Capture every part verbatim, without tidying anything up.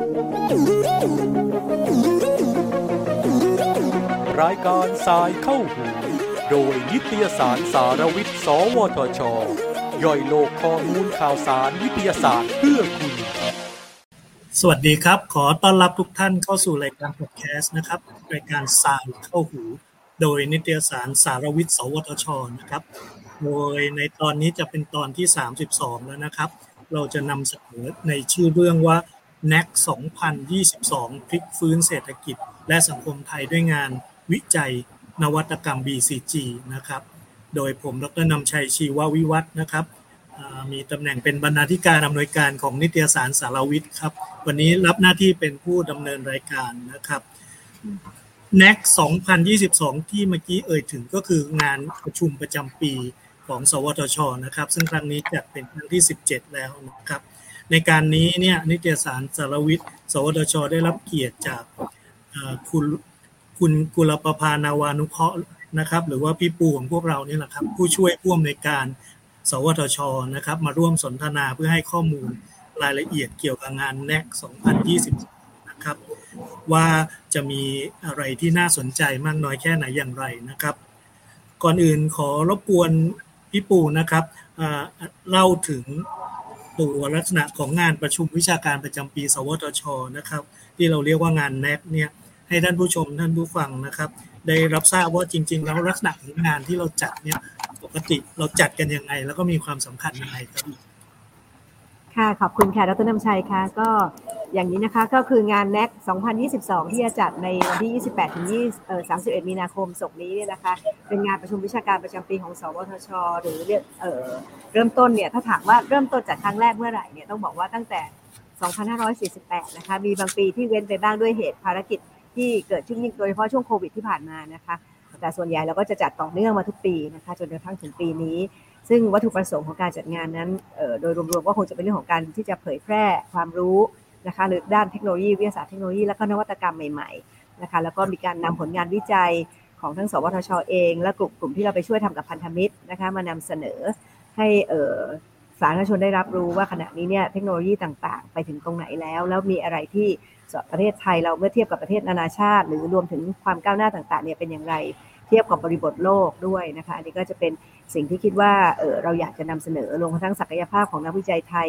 รายการสายเข้าหูโดยนิตยสารสารวิทย์สวทช.ย่อยโลกข้อมูลข่าวสารวิทยาศาสตร์เพื่อคุณสวัสดีครับขอต้อนรับทุกท่านเข้าสู่รายการพอดแคสต์นะครับรายการสายเข้าหูโดยนิตยสารสารวิทย์สวทช.นะครับโดยในตอนนี้จะเป็นตอนที่สามสิบสองแล้วนะครับเราจะนำเสนอในชื่อเรื่องว่า เอ็น เอ ซี สองพันยี่สิบสองพลิกฟื้นเศรษฐกิจและสังคมไทยด้วยงานวิจัยนวัตกรรม บี ซี จี นะครับโดยผมดร.นำชัยชีววิวัฒน์นะครับมีตำแหน่งเป็นบรรณาธิการอำนวยการของนิตยสารสารวิทย์ครับวันนี้รับหน้าที่เป็นผู้ดำเนินรายการนะครับ เอ็น เอ ซี สองพันยี่สิบสองที่เมื่อกี้เอ่ยถึงก็คืองานประชุมประจำปีของสวทช.นะครับซึ่งครั้งนี้จัดเป็นครั้งที่สิบเจ็ดแล้วนะครับในการนี้เนี่ยนิตยสารสารวิทย์สวทช.ได้รับเกียรติจากคุณคุณกุลประภานาวานุเคราะห์นะครับหรือว่าพี่ปูของพวกเราเนี่ยแหละครับผู้ช่วยผู้อำนวยการสวทช.นะครับมาร่วมสนทนาเพื่อให้ข้อมูลรายละเอียดเกี่ยวกับงาน เอ็น เอ ซี สองพันยี่สิบนะครับว่าจะมีอะไรที่น่าสนใจมากน้อยแค่ไหนอย่างไรนะครับก่อนอื่นขอรบกวนพี่ปูนะครับเล่าถึงตัวลักษณะของงานประชุมวิชาการประจำปีสวทช.นะครับที่เราเรียกว่างาน เอ็น เอ ซี เนี่ยให้ท่านผู้ชมท่านผู้ฟังนะครับได้รับทราบว่าจริงๆแล้วลักษณะของงานที่เราจัดเนี่ยปกติเราจัดกันยังไงแล้วก็มีความสำคัญยังไงครับค่ะขอบคุณค่ะดร.นำชัยค่ะก็อย่างนี้นะคะก็คืองาน เอ็น เอ ซี สองพันยี่สิบสองที่จะจัดในวันที่ยี่สิบแปดถึงสามสิบเอ็ดมีนาคมศกนี้เนี่ยนะคะเป็นงานประชุมวิชาการประจำปีของสวทช.หรือเรียกเอ่อเริ่มต้นเนี่ยถ้าถามว่าเริ่มต้นจัดครั้งแรกเมื่อไหร่เนี่ยต้องบอกว่าตั้งแต่สองพันห้าร้อยสี่สิบแปดนะคะมีบางปีที่เว้นไปบ้างด้วยเหตุภารกิจที่เกิดขึ้นโดยเฉพาะช่วงโควิดที่ผ่านมานะคะแต่ส่วนใหญ่เราก็จะจัดต่อเนื่องมาทุกปีนะคะจนกระทั่งถึงปีนี้ซึ่งวัตถุประสงค์ของการจัดงานนั้นโดยรวมๆก็คงจะเป็นเรื่องของการที่จะเผยแพร่ความรู้นะคะหรือด้านเทคโนโลยีวิทยาศาสตร์เทคโนโลยีและก็นวัตกรรมใหม่ๆนะคะแล้วก็มีการนำผลงานวิจัยของทั้งสวทช.เองและกลุ่มๆที่เราไปช่วยทำกับพันธมิตรนะคะมานำเสนอให้สาธารณชนได้รับรู้ว่าขณะนี้เนี่ยเทคโนโลยีต่างๆไปถึงตรงไหนแล้วแล้วมีอะไรที่ประเทศไทยเราเมื่อเทียบกับประเทศนานาชาติหรือรวมถึงความก้าวหน้าต่างๆเนี่ยเป็นอย่างไรเทียบกับบริบทโลกด้วยนะคะอันนี้ก็จะเป็นสิ่งที่คิดว่า เอ่อ เราอยากจะนำเสนอลงทั้งศักยภาพของนักวิจัยไทย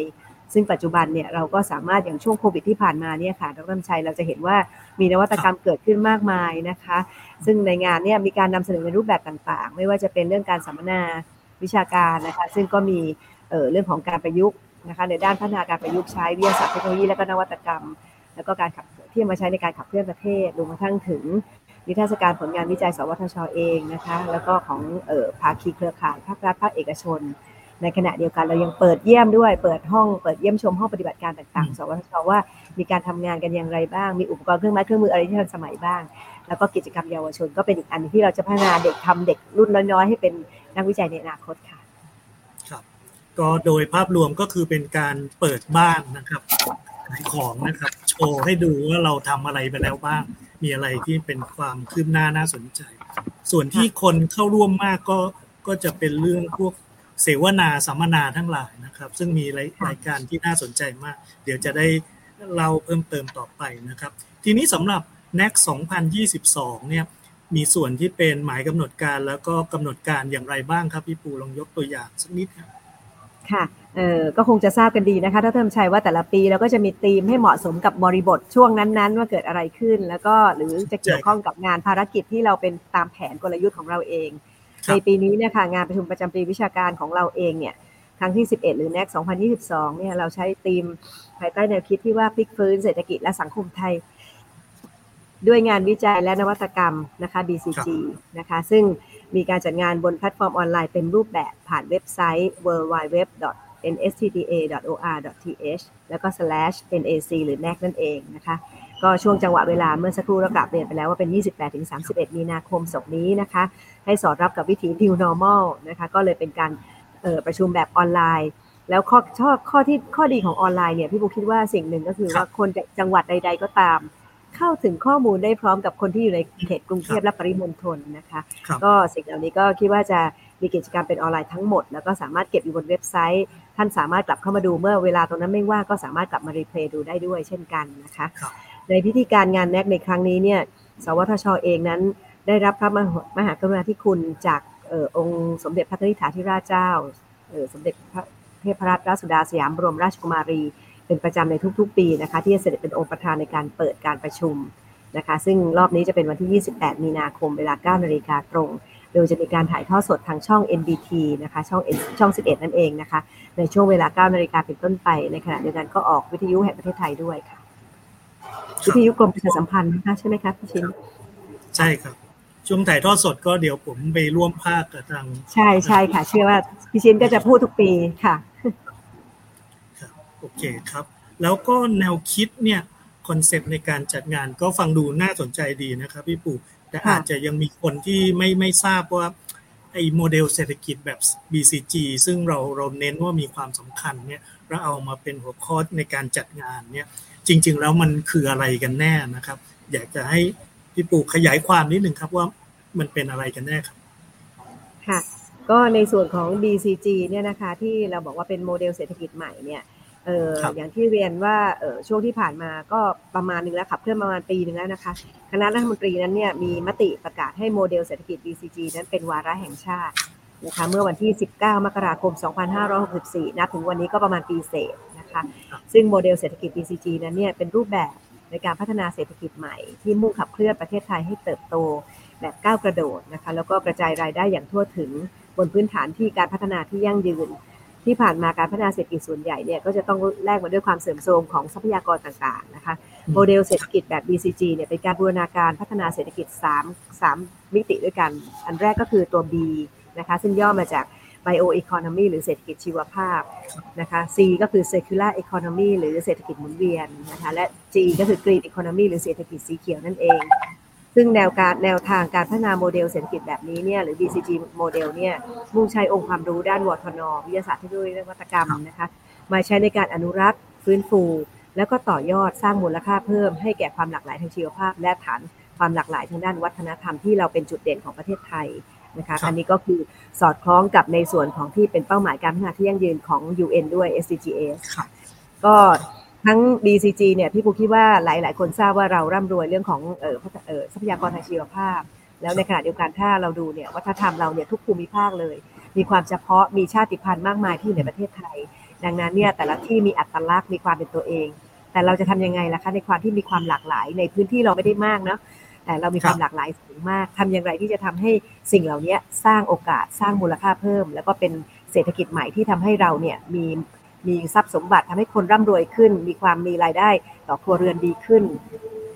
ซึ่งปัจจุบันเนี่ยเราก็สามารถอย่างช่วงโควิดที่ผ่านมาเนี่ยค่ะดร.นำชัยเราจะเห็นว่ามีนวัตกรรมเกิดขึ้นมากมายนะคะซึ่งในงานเนี่ยมีการนำเสนอในรูปแบบต่างๆไม่ว่าจะเป็นเรื่องการสัมมนาวิชาการนะคะซึ่งก็มี เอ่อ เรื่องของการประยุกต์นะคะในด้านพัฒนาการประยุกต์ใช้วิทยาศาสตร์เทคโนโลยีและก็นวัตกรรมแล้วก็การขับที่มาใช้ในการขับเคลื่อนประเทศรวมกระทั่งถึงนิทรรศการผลงานวิจัยสวทช.เองนะคะแล้วก็ของเอ่อภาคีเครือข่ายภาครัฐภาคเอกชนในขณะเดียวกันเรายังเปิดเยี่ยมด้วยเปิดห้องเปิดเยี่ยมชมห้องปฏิบัติการต่างๆสวทช.ว่ามีการทำงานกันอย่างไรบ้างมีอุปกรณ์เครื่องไม้เครื่องมืออะไรที่ทันสมัยบ้างแล้วก็กิจกรรมเยาวชนก็เป็นอีกอันที่เราจะพัฒนาเด็กทำเด็กรุ่นน้อยๆให้เป็นนักวิจัยในอนาคตค่ะครับก็โดยภาพรวมก็คือเป็นการเปิดบ้านนะครับขายของนะครับโชว์ให้ดูว่าเราทำอะไรไปแล้วบ้างมีอะไรที่เป็นความคืบหน้าน่าสนใจส่วนที่คนเข้าร่วมมากก็ก็จะเป็นเรื่องพวกเสวนาสัมมนาทั้งหลายนะครับซึ่งมีรายการที่น่าสนใจมากเดี๋ยวจะได้เล่าเพิ่มเติมต่อไปนะครับทีนี้สำหรับ เอ็น เอ ซี สองพันยี่สิบสองเนี่ยมีส่วนที่เป็นหมายกำหนดการแล้วก็กำหนดการอย่างไรบ้างครับพี่ปูลองยกตัวอย่างสักนิดครับค่ะเออก็คงจะทราบกันดีนะคะถ้าเทอมชัยว่าแต่ละปีเราก็จะมีธีมให้เหมาะสมกับบริบทช่วงนั้นๆว่าเกิดอะไรขึ้นแล้วก็หรือจะเกี่ยวข้องกับงานภารกิจที่เราเป็นตามแผนกลยุทธ์ของเราเองในปีนี้เนี่ยค่ะงานประชุมประจำปีวิชาการของเราเองเนี่ยครั้งที่สิบเอ็ดหรือ เอ็น เอ ซี สองพันยี่สิบสองเนี่ยเราใช้ธีมภายใต้แนวคิดที่ว่าพลิกฟื้นเศรษฐกิจและสังคมไทยด้วยงานวิจัยและนวัตกรรมนะคะ บี ซี จี นะคะซึ่งมีการจัดงานบนแพลตฟอร์มออนไลน์เป็นรูปแบบผ่านเว็บไซต์ ดับเบิลยู ดับเบิลยู ดับเบิลยู ดอท เอ็น เอส ที ดี เอ ดอท โอ อาร์ ดอท ที เอช แล้วก็ slash เอ็น เอ ซี หรือ เอ็น เอ ซี นั่นเองนะคะก็ช่วงจังหวะเวลาเมื่อสักครู่เรากลับเรียนไปแล้วว่าเป็น ยี่สิบแปดถึงสามสิบเอ็ด มีนาคมศกนี้นะคะให้สอดรับกับวิถี New Normal นะคะก็เลยเป็นการเอ่อประชุมแบบออนไลน์แล้วข้อชอบข้อที่ข้อดีของออนไลน์เนี่ยพี่บุ๊คคิดว่าสิ่งหนึ่งก็คือว่าคนจังหวัดใดๆก็ตามเข้าถึงข้อมูลได้พร้อมกับคนที่อยู่ในเขตกรุงเทพและปริมณฑลนะคะก็สิ่งเหล่านี้ก็คิดว่าจะมีกิจกรรมเป็นออนไลน์ทั้งหมดแล้วก็สามารถเก็บอยู่บนเว็บไซต์ ท่านสามารถกลับเข้ามาดูเมื่อเวลาตรงนั้นไม่ว่างก็สามารถกลับมารีเพลย์ดูได้ด้วยเช่นกันนะคะในพิธีการงาน เอ็น เอ ซี ในครั้งนี้เนี่ยสวทช.เองนั้นได้รับพระมหากรุณาธิคุณจากเอ่อองค์สมเด็จพระนิธิธิราชเจ้าเอ่อสมเด็จพระเทพรัตนราชสุดาสยามบรมราชกุมารีเป็นประจำในทุกๆปีนะคะที่จะเสด็จเป็นองค์ประธานในการเปิดการประชุมนะคะซึ่งรอบนี้จะเป็นวันที่ยี่สิบแปดมีนาคมเวลา เก้านาฬิกา นตรงโดยจะมีการถ่ายทอดสดทางช่อง เอ็น บี ที นะคะช่องช่องสิบเอ็ดนั่นเองนะคะในช่วงเวลา เก้านาฬิกา นเป็นต้นไปในขณะเดียวกันก็ออกวิทยุแห่งประเทศไทยด้วยค่ะวิทยุกรมประชาสัมพันธ์นะคะใช่ไหมคะพี่ชินใช่ครับช่วงถ่ายทอดสดก็เดี๋ยวผมไปร่วมภาคกับทางใช่ใช่ค่ะเชื่อว่าพี่ชินก็จะพูดทุกปีค่ะโอเคครับแล้วก็แนวคิดเนี่ยคอนเซปต์ในการจัดงานก็ฟังดูน่าสนใจดีนะครับพี่ปู่แต่อาจจะยังมีคนที่ไม่ไม่ทราบว่าไอ้โมเดลเศรษฐกิจแบบ บี ซี จี ซึ่งเราเราเน้นว่ามีความสำคัญเนี่ยเราเอามาเป็นหัวข้อในการจัดงานเนี่ยจริงๆแล้วมันคืออะไรกันแน่นะครับอยากจะให้พี่ปู่ขยายความนิดหนึ่งครับว่ามันเป็นอะไรกันแน่ครับค่ะก็ในส่วนของ บี ซี จี เนี่ยนะคะที่เราบอกว่าเป็นโมเดลเศรษฐกิจใหม่เนี่ยเอ่ออย่างที่เรียนว่าเอ่อช่วงที่ผ่านมาก็ประมาณนึงแล้วขับเคลื่อนประมาณปีนึงแล้วนะคะคณะรัฐมนตรีนั้นเนี่ยมีมติประกาศให้โมเดลเศรษฐกิจ บี ซี จี นั้นเป็นวาระแห่งชาตินะคะเมื่อวันที่สิบเก้ามกราคมสองพันห้าร้อยหกสิบสี่นะถึงวันนี้ก็ประมาณปีเศษนะคะซึ่งโมเดลเศรษฐกิจ บี ซี จี นั้นเนี่ยเป็นรูปแบบในการพัฒนาเศรษฐกิจใหม่ที่มุ่งขับเคลื่อนประเทศไทยให้เติบโตแบบก้าวกระโดดนะคะแล้วก็กระจายรายได้อย่างทั่วถึงบนพื้นฐานที่การพัฒนาที่ยั่งยืนที่ผ่านมาการพัฒนาเศรษฐกิจส่วนใหญ่เนี่ยก็จะต้องแลกมาด้วยความเสื่อมโทรมของทรัพยากรต่างๆนะคะโมเดลเศรษฐกิจแบบ บี ซี จี เนี่ยเป็นการบูรณาการพัฒนาเศรษฐกิจสาม สามมิติด้วยกันอันแรกก็คือตัว B นะคะซึ่งย่อมาจาก Bioeconomy หรือเศรษฐกิจชีวภาพนะคะ C ก็คือ Circular Economy หรือเศรษฐกิจหมุนเวียนนะคะและ G ก็คือ Green Economy หรือเศรษฐกิจสีเขียวนั่นเองซึ่งแนวการแนวทางการพัฒนาโมเดลเศรษฐกิจแบบนี้เนี่ยหรือ บี ซี จี โมเดลเนี่ยมุ่งใช้องค์ความรู้ด้านวทน.วิทยาศาสตร์เทคโนโลยีและนวัตกรรมนะคะมาใช้ในการอนุรักษ์ฟื้นฟูแล้วก็ต่อยอดสร้างมูลค่าเพิ่มให้แก่ความหลากหลายทางชีวภาพและฐานความหลากหลายทางด้านวัฒนธรรมที่เราเป็นจุดเด่นของประเทศไทยนะคะอันนี้ก็คือสอดคล้องกับในส่วนของที่เป็นเป้าหมายการพัฒนาที่ยั่งยืนของ ยู เอ็น ด้วย เอส ดี จี เอส ก็ทั้ง บี ซี จี เนี่ยพี่ปูคิดว่าหลายๆคนทราบว่าเราร่ำรวยเรื่องของเอ่อเอ่อทรัพยากรทางชีวภาพแล้วในขณะเดียวกันถ้าเราดูเนี่ยวัฒนธรรมเราเนี่ยทุกภูมิภาคเลยมีความเฉพาะมีชาติพันธุ์มากมายที่ในประเทศไทยดังนั้นเนี่ยแต่ละที่มีอัตลักษณ์มีความเป็นตัวเองแต่เราจะทำยังไงล่ะคะในความที่มีความหลากหลายในพื้นที่เราไม่ได้มากเนาะแต่เรามีความหลากหลายสูงมากทำอย่างไรที่จะทำให้สิ่งเหล่านี้สร้างโอกาสสร้างมูลค่าเพิ่มแล้วก็เป็นเศรษฐกิจใหม่ที่ทำให้เราเนี่ยมีมีทรัพย์สมบัติทำให้คนร่ำรวยขึ้นมีความมีรายได้ต่อครัวเรือนดีขึ้น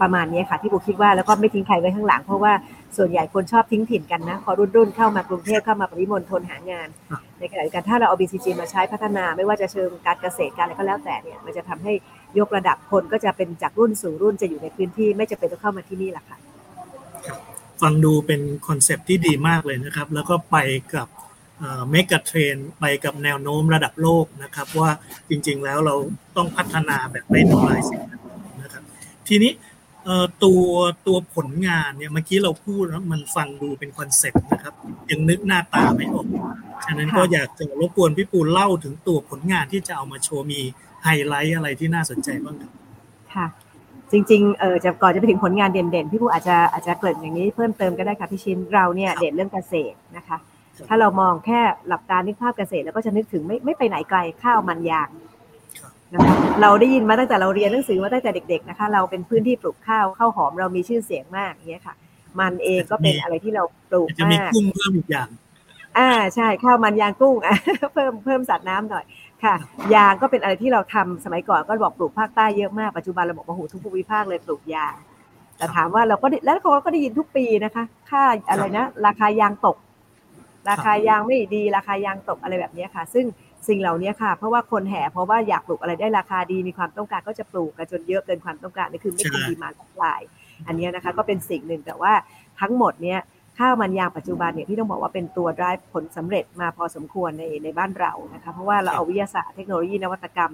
ประมาณนี้ค่ะที่ปูคิดว่าแล้วก็ไม่ทิ้งใครไว้ข้างหลังเพราะว่าส่วนใหญ่คนชอบทิ้งถิ่นกันนะพอรุ่นๆเข้ามากรุงเทพเข้ามาปริมณฑลหางานในขณะเดียวกันถ้าเราเอา บี ซี จี มาใช้พัฒนาไม่ว่าจะเชิงการเกษตรการอะไรก็แล้วแต่เนี่ยมันจะทำให้ยกระดับคนก็จะเป็นจากรุ่นสู่รุ่นจะอยู่ในพื้นที่ไม่จำเป็นต้องเข้ามาที่นี่หรอกค่ะฟังดูเป็นคอนเซ็ปต์ที่ดีมากเลยนะครับแล้วก็ไปกับเมกะเทรนไปกับแนวโน้มระดับโลกนะครับว่าจริงๆแล้วเราต้องพัฒนาแบบไม่ทำลายสิ่งแวดล้อมนะครับทีนี้ตัวตัวผลงานเนี่ยเมื่อกี้เราพูดแล้วมันฟังดูเป็นคอนเซ็ปต์นะครับยังนึกหน้าตาไม่ออกฉะนั้นก็อยากจะรบกวนพี่ปูเล่าถึงตัวผลงานที่จะเอามาโชว์มีไฮไลท์อะไรที่น่าสนใจบ้างครับค่ะจริงๆเอ่อจะก่อนจะไปถึงผลงานเด่นๆพี่ปูอาจจะอาจจะเกริ่นอย่างนี้เพิ่มเติมก็ได้ค่ะพี่ชินเราเนี่ยเด่นเรื่องเกษตรนะคะถ้าเรามองแค่หลักการนึกภาพเกษตรแล้วก็จะนึกถึงไม่ไม่ไปไหนไกลข้าวมันยางนะคะเราได้ยินมาตั้งแต่เราเรียนหนังสือมาตั้งแต่เด็กๆนะคะเราเป็นพื้นที่ปลูกข้าวข้าวหอมเรามีชื่อเสียงมากอย่างเงี้ยค่ะมันเองก็เป็นอะไรที่เราปลูกมากจะมีกุ้งเพิ่มอีกอย่างอ่าใช่ข้าวมันยางกุ้งอ่ะเพิ่มเพิ่มสัตว์น้ำหน่อยค่ะยางก็เป็นอะไรที่เราทำสมัยก่อนก็บอกปลูกภาคใต้เยอะมากปัจจุบันเราบอกว่าโอ้โหทุกภูมิภาคเลยปลูกยางแต่ถามว่าเราก็แล้วเราก็ได้ยินทุกปีนะคะค่าอะไรนะราคายางตกราคายางไม่ดีราคายางตกอะไรแบบนี้ค่ะซึ่งสิ่งเหล่านี้ค่ะเพราะว่าคนแห่เพราะว่าอยากปลูกอะไรได้ราคาดีมีความต้องการก็จะปลูกกันจนเยอะเกินความต้องการนี่คือไม่มีดีมานด์ซัพพลายอันนี้นะคะก็เป็นสิ่งหนึ่งแต่ว่าทั้งหมดเนี่ยข้าวมันยางปัจจุบันเนี่ยที่ต้องบอกว่าเป็นตัวไดรฟ์ผลสำเร็จมาพอสมควรในในบ้านเรานะคะเพราะว่าเราเอาวิทยาศาสตร์เทคโนโลยีนวัตกรรม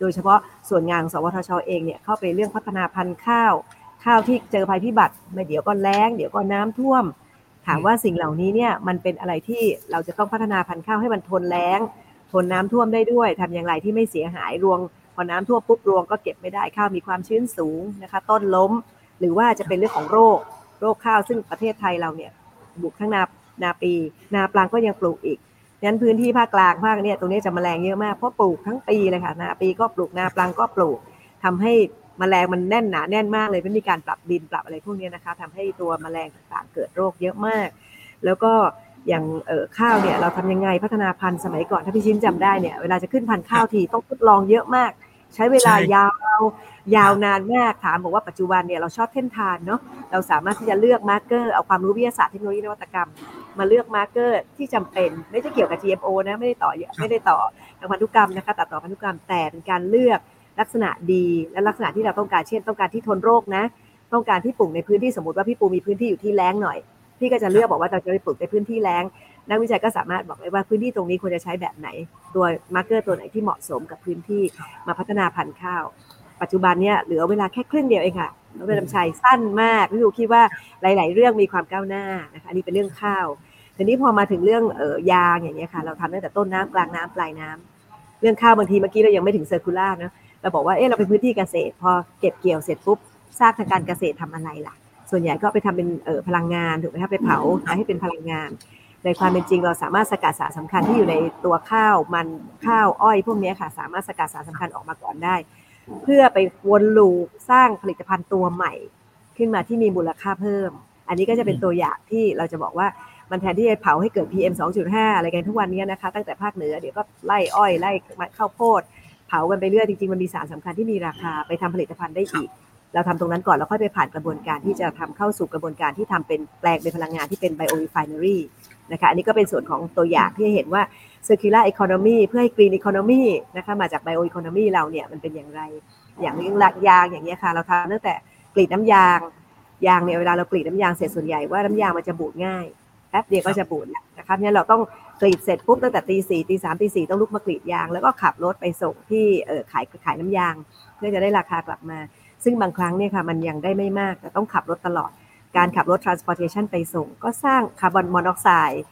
โดยเฉพาะส่วนงานสวทช.เองเนี่ยเข้าไปเรื่องพัฒนาพันธุ์ข้าวข้าวที่เจอภัยพิบัติไม่เดี๋ยวก็แล้งเดี๋ยวก็น้ำท่วมถามว่าสิ่งเหล่านี้เนี่ยมันเป็นอะไรที่เราจะต้องพัฒนาพันธุ์ข้าวให้มันทนแล้งท ทนน้ำท่วมได้ด้วยทำอย่างไรที่ไม่เสียหายรวงพอน้ำท่วมปุ๊บรวงก็เก็บไม่ได้ข้าวมีความชื้นสูงนะคะต้นล้มหรือว่าจะเป็นเรื่องของโรคโรคข้าวซึ่งประเทศไทยเราเนี่ยบุกทั้งนานาปีนาปลางก็ยังปลูกอีกนั้นพื้นที่ภาคกลางภาคเนี่ยตรงนี้จะแมลงเยอะมากเพราะปลูกทั้งปีเลยค่ะนาปีก็ปลูกนาปลางก็ปลูกทำให้แมลงมันแน่นหนาแน่นมากเลยไม่มีการปรับดินปรับอะไรพวกนี้นะคะทำให้ตัวแมลงต่างๆเกิดโรคเยอะมากแล้วก็อย่างเอ่อข้าวเนี่ยเราทำยังไงพัฒนาพันธุ์สมัยก่อนถ้าพี่ชิ้นจำได้เนี่ยเวลาจะขึ้นพันธุ์ข้าวทีต้องทดลองเยอะมากใช้เวลายาวยาวนานมากถามบอกว่าปัจจุบันเนี่ยเราชอบเส้นทางเนาะเราสามารถที่จะเลือกมาร์เกอร์เอาความรู้วิทยาศาสตร์เทคโนโลยีนวัตกรรมมาเลือกมาร์เกอร์ที่จำเป็นไม่ได้เกี่ยวกับ จี เอ็ม โอ นะไม่ได้ต่อไม่ได้ต่อทางพันธุกรรมนะคะตัดต่อพันธุกรรมแต่เป็นการเลือกลักษณะดีและลักษณะที่เราต้องการเช่นต้องการที่ทนโรคนะต้องการที่ปลูกในพื้นที่สมมติว่าพี่ปูมีพื้นที่อยู่ที่แล้งหน่อยพี่ก็จะเลือกบอกว่าเราจะไปปลูกในพื้นที่แล้งนักวิจัยก็สามารถบอกได้ว่าพื้นที่ตรงนี้ควรจะใช้แบบไหนตัวมาร์เกอร์ตัวไหนที่เหมาะสมกับพื้นที่มาพัฒนาพันธุ์ข้าวปัจจุบันเนี่ยเหลือเวลาแค่ครึ่งเดียวเองค่ะน้องเบลล์ชัยสั้นมากพี่ปูคิดว่าหลายๆเรื่องมีความก้าวหน้านะคะอันนี้เป็นเรื่องข้าวทีนี้พอมาถึงเรื่องเอ่อยางอย่างเงี้ยค่ะเราทำตั้งแต่ต้นน้ำกลางน้ำปลายน้ำเรื่องข้าวบางทีเมื่อกี้เรายังไม่ถึงเซอร์คูลาร์นะเราบอกว่าเออเราเป็นพื้นที่เกษตรพอเก็บเกี่ยวเสร็จปุ๊บซากทางการเกษตรทำอะไรล่ะส่วนใหญ่ก็ไปทำเป็นเอ่อพลังงานถูกไหมคะไปเผาให้เป็นพลังงานในความเป็นจริงเราสามารถสกัดสารสำคัญที่อยู่ในตัวข้าวมันข้าวอ้อยพวกนี้ค่ะสามารถสกัดสารสำคัญออกมาก่อนได้เพื่อไปวนลูปสร้างผลิตภัณฑ์ตัวใหม่ขึ้นมาที่มีมูลค่าเพิ่มอันนี้ก็จะเป็นตัวอย่างที่เราจะบอกว่ามันแทนที่จะเผาให้เกิด พี เอ็ม สองจุดห้า อะไรกันทุกวันนี้นะคะตั้งแต่ภาคเหนือเดี๋ยวก็ไล่อ้อยไล่ข้าวโพดเผากันไปเรื่อยจริงๆมันมีสารสำคัญที่มีราคาไปทำผลิตภัณฑ์ได้อีกเราทำตรงนั้นก่อนแล้วค่อยไปผ่านกระบวนการที่จะทำเข้าสู่กระบวนการที่ทำเป็นแปลงเป็นพลังงานที่เป็น Bioeconomy นะคะอันนี้ก็เป็นส่วนของตัวอย่างที่เห็นว่า Circular Economy เพื่อให้ Green Economy นะคะมาจาก Bioeconomy เราเนี่ยมันเป็นอย่างไรอย่างเรื่องยางอย่างเงี้ยค่ะเราทำตั้งแต่กรีดน้ำยางยางเนี่ยเวลาเรากรีดน้ำยางเสร็จส่วนใหญ่ว่าน้ำยางมันจะบูดง่ายแป๊บเดียวก็จะบูดนะคะงั้นเราต้องกรีดเสร็จปุ๊บตั้งแต่ ตีสี่ ตีสาม ตีสี่ต้องลุกมากรีดยางแล้วก็ขับรถไปส่งที่เอ่อขายขายน้ำยางเพื่อจะได้ราคากลับมาซึ่งบางครั้งเนี่ยค่ะมันยังได้ไม่มากแต่ต้องขับรถตลอดการขับรถ transportation ไปส่งก็สร้างคาร์บอนมอนอกไซด์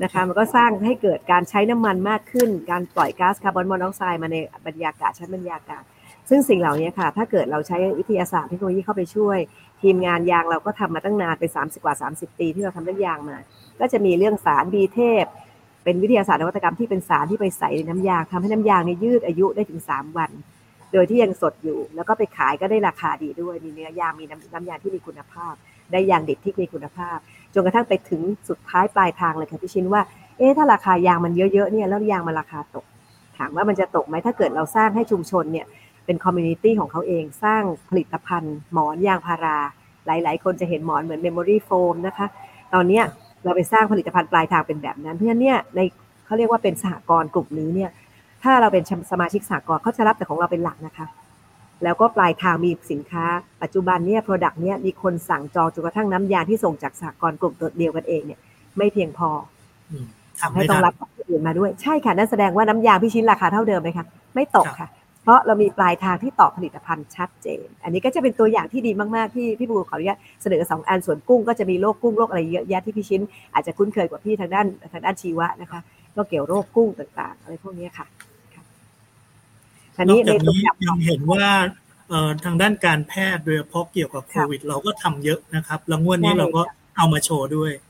นะคะมันก็สร้างให้เกิดการใช้น้ำมันมากขึ้นการปล่อยก๊าซคาร์บอนมอนอกไซด์มาในบรรยากาศชั้นบรรยากาศซึ่งสิ่งเหล่านี้ค่ะถ้าเกิดเราใช้วิทยาศาสตร์เทคโนโลยีเข้าไปช่วยทีมงานยางเราก็ทำมาตั้งนานเป็นสามสิบกว่าสามสิบปีที่เราทำเรื่องยางมาก็จะมีเรื่องสารบีเทพเป็นวิทยาศาสตร์นวัตกรรมที่เป็นสารที่ไปใส่ในน้ำยางทำให้น้ำยางเนี่ยยืดอายุได้ถึงสามวันโดยที่ยังสดอยู่แล้วก็ไปขายก็ได้ราคาดีด้วยมีเนื้อยางมีน้ำน้ำยางที่มีคุณภาพได้ยางดิบที่มีคุณภาพจนกระทั่งไปถึงสุดท้ายปลายทางเลยค่ะพี่ชินว่าเอ๊ะถ้าราคายางมันเยอะๆเนี่ยแล้วยางมันราคาตกถามว่ามันจะตกไหมถ้าเกิดเราสร้างให้ชุมชนเนี่ยเป็นคอมมูนิตี้ของเขาเองสร้างผลิตภัณฑ์หมอนยางพาราหลายๆคนจะเห็นหมอนเหมือนเมมโมรี่โฟมนะคะตอนนี้เราไปสร้างผลิตภัณฑ์ปลายทางเป็นแบบนั้นเพราะฉะนั้นเนี่ยในเขาเรียกว่าเป็นสหกรณ์กลุ่มนี้เนี่ยถ้าเราเป็นสมาชิกสหกรณ์เขาจะรับแต่ของเราเป็นหลักนะคะแล้วก็ปลายทางมีสินค้าปัจจุบันเนี่ย product เนี่ยมีคนสั่งจองจนกระทั่งน้ำยาที่ส่งจากสหกรณ์กลุ่มตัวเดียวกันเองเนี่ยไม่เพียงพอทำให้ต้องรับคนอื่นมาด้วยใช่ค่ะนั่นแสดงว่าน้ำยาพี่ชิ้นราคาเท่าเดิมไหมคะไม่ตกค่ะเพราะเรามีปลายทางที่ต่อผลิตภัณฑ์ชัดเจนอันนี้ก็จะเป็นตัวอย่างที่ดีมากๆที่พี่บูขออนุญาตเสนอสองอันส่วนกุ้งก็จะมีโรคกุ้งโรคอะไรเยอะแยะที่พี่ชิ้นอาจจะคุ้นเคยกว่าพี่ทางด้านทางด้านชีวะนะคะก็เกี่ยวโรคกุ้งต่างๆอะไรพวกนี้ค่ะนอกจากนี้ยังเห็นว่าทางด้านการแพทย์โดยเฉพาะเกี่ยวกับโควิดเราก็ทำเยอะนะครับแล้วงวดนี้เราก็เอามาโชว์ด้วย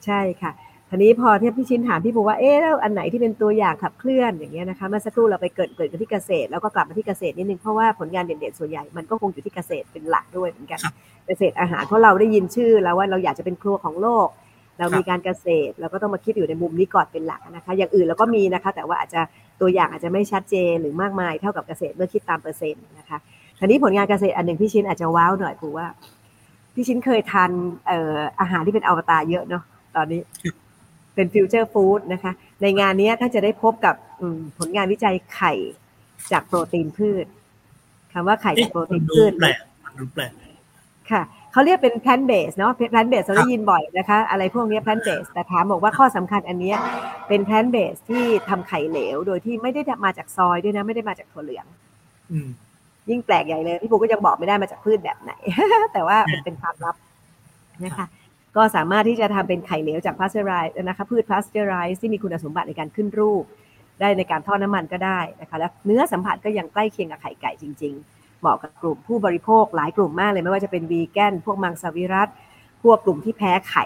ใช่ค่ะทีนี้พอที่พี่ชินถามพี่ปูว่าเอ๊ะแล้วอันไหนที่เป็นตัวอย่างขับเคลื่อนอย่างเงี้ยนะคะเมื่อสักครู่เราไปเกิดเกิดกันที่เกษตรแล้วก็กลับมาที่เกษตรนิดนึงเพราะว่าผลงานเด่นๆส่วนใหญ่มันก็คงอยู่ที่เกษตรเป็นหลักด้วยเหมือนกันเกษตรอาหารเพราะเราได้ยินชื่อแล้วว่าเราอยากจะเป็นครัวของโลกเรามีการเกษตรเราก็ต้องมาคิดอยู่ในมุมนี้ก่อนเป็นหลักนะคะอย่างอื่นเราก็มีนะคะแต่ว่าอาจจะตัวอย่างอาจจะไม่ชัดเจนหรือมากมายเท่ากับเกษตรเมื่อคิดตามเปอร์เซ็นต์นะคะทีนี้ผลงานเกษตรอันนึงพี่ชินอาจจะว้าวหน่อยกูว่าพี่ชินเคยทานเอ่ออาหารที่เป็นอวตารเยอะเนาะตอนนี้เป็นฟิวเจอร์ฟู้ดนะคะในงานนี้ท่านจะได้พบกับผลงานวิจัยไข่จากโปรตีนพืชคำว่าไข่จากโปรตีนพืชแปลกแปลกค่ะเขาเรียกเป็น plant based เนาะ plant based เราได้ยินบ่อยนะคะอะไรพวกนี้ plant based แต่ถามบอกว่าข้อสำคัญอันนี้เป็น plant based ที่ทำไข่เหลวโดยที่ไม่ได้มาจากซอยด้วยนะไม่ได้มาจากถั่วเหลืองยิ่งแปลกใหญ่เลยพี่ปูก็ยังบอกไม่ได้มาจากพืชแบบไหน แต่ว่ามันเป็นความลับนะคะก็สามารถที่จะทำเป็นไข่เหลวจาก pasteurized นะคะพืช pasteurized ที่มีคุณสมบัติในการขึ้นรูป ได้ในการทอดน้ำมันก็ได้นะคะและเนื้อสัมผัสก็ยังใกล้เคียงกับไข่ไก่จริงๆเหมาะกับกลุ่มผู้บริโภคหลายกลุ่มมากเลยไม่ว่าจะเป็นวีแกนพวกมังสวิรัติพวกกลุ่มที่แพ้ไข่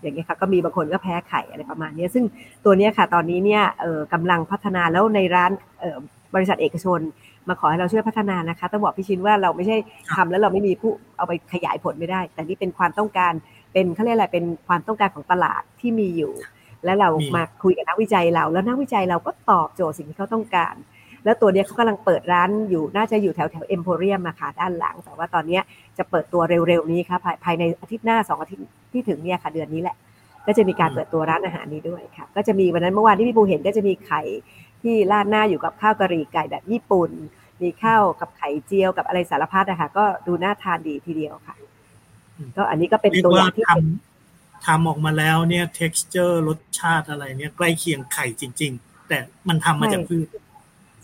อย่างนี้ค่ะก็มีบางคนก็แพ้ไข่อะไรประมาณนี้ซึ่งตัวนี้ค่ะตอนนี้เนี่ยเอ่อกำลังพัฒนาแล้วในร้านเอ่อบริษัทเอกชนมาขอให้เราช่วยพัฒนานะคะต้องบอกพี่ชินว่าเราไม่ใช่ทำแล้วเราไม่มีผู้เอาไปขยายผลไม่ได้แต่นี่เป็นความต้องการเป็นเขาเรียกอะไรเป็นความต้องการของตลาดที่มีอยู่และเรามาคุยกับนักวิจัยเราแล้วนักวิจัยเราก็ตอบโจทย์สิ่งที่เขาต้องการแล้วตัวนี้เขากำลังเปิดร้านอยู่น่าจะอยู่แถวแถวเอ็มโพเรียมมาค่ะด้านหลังแต่ว่าตอนนี้จะเปิดตัวเร็วๆนี้ค่ะภายในอาทิตย์หน้าสองอาทิตย์ที่ถึงเนี่ยค่ะเดือนนี้แหละก็จะมีการเปิดตัวร้านอาหารนี้ด้วยค่ะก็จะมีวันนั้นเมื่อวานที่พี่ปูเห็นก็จะมีไข่ที่ราดหน้าอยู่กับข้าวกะหรี่ไก่แบบญี่ปุ่นมีข้าวกับไข่เจียวกับอะไรสารพัดนะคะก็ดูน่าทานดีทีเดียวค่ะก็อันนี้ก็เป็นตัวอย่างที่ทำออกมาแล้วเนี่ย texture รสชาติอะไรเนี่ยใกล้เคียงไข่จริงๆแต่มันทำมาจากพืช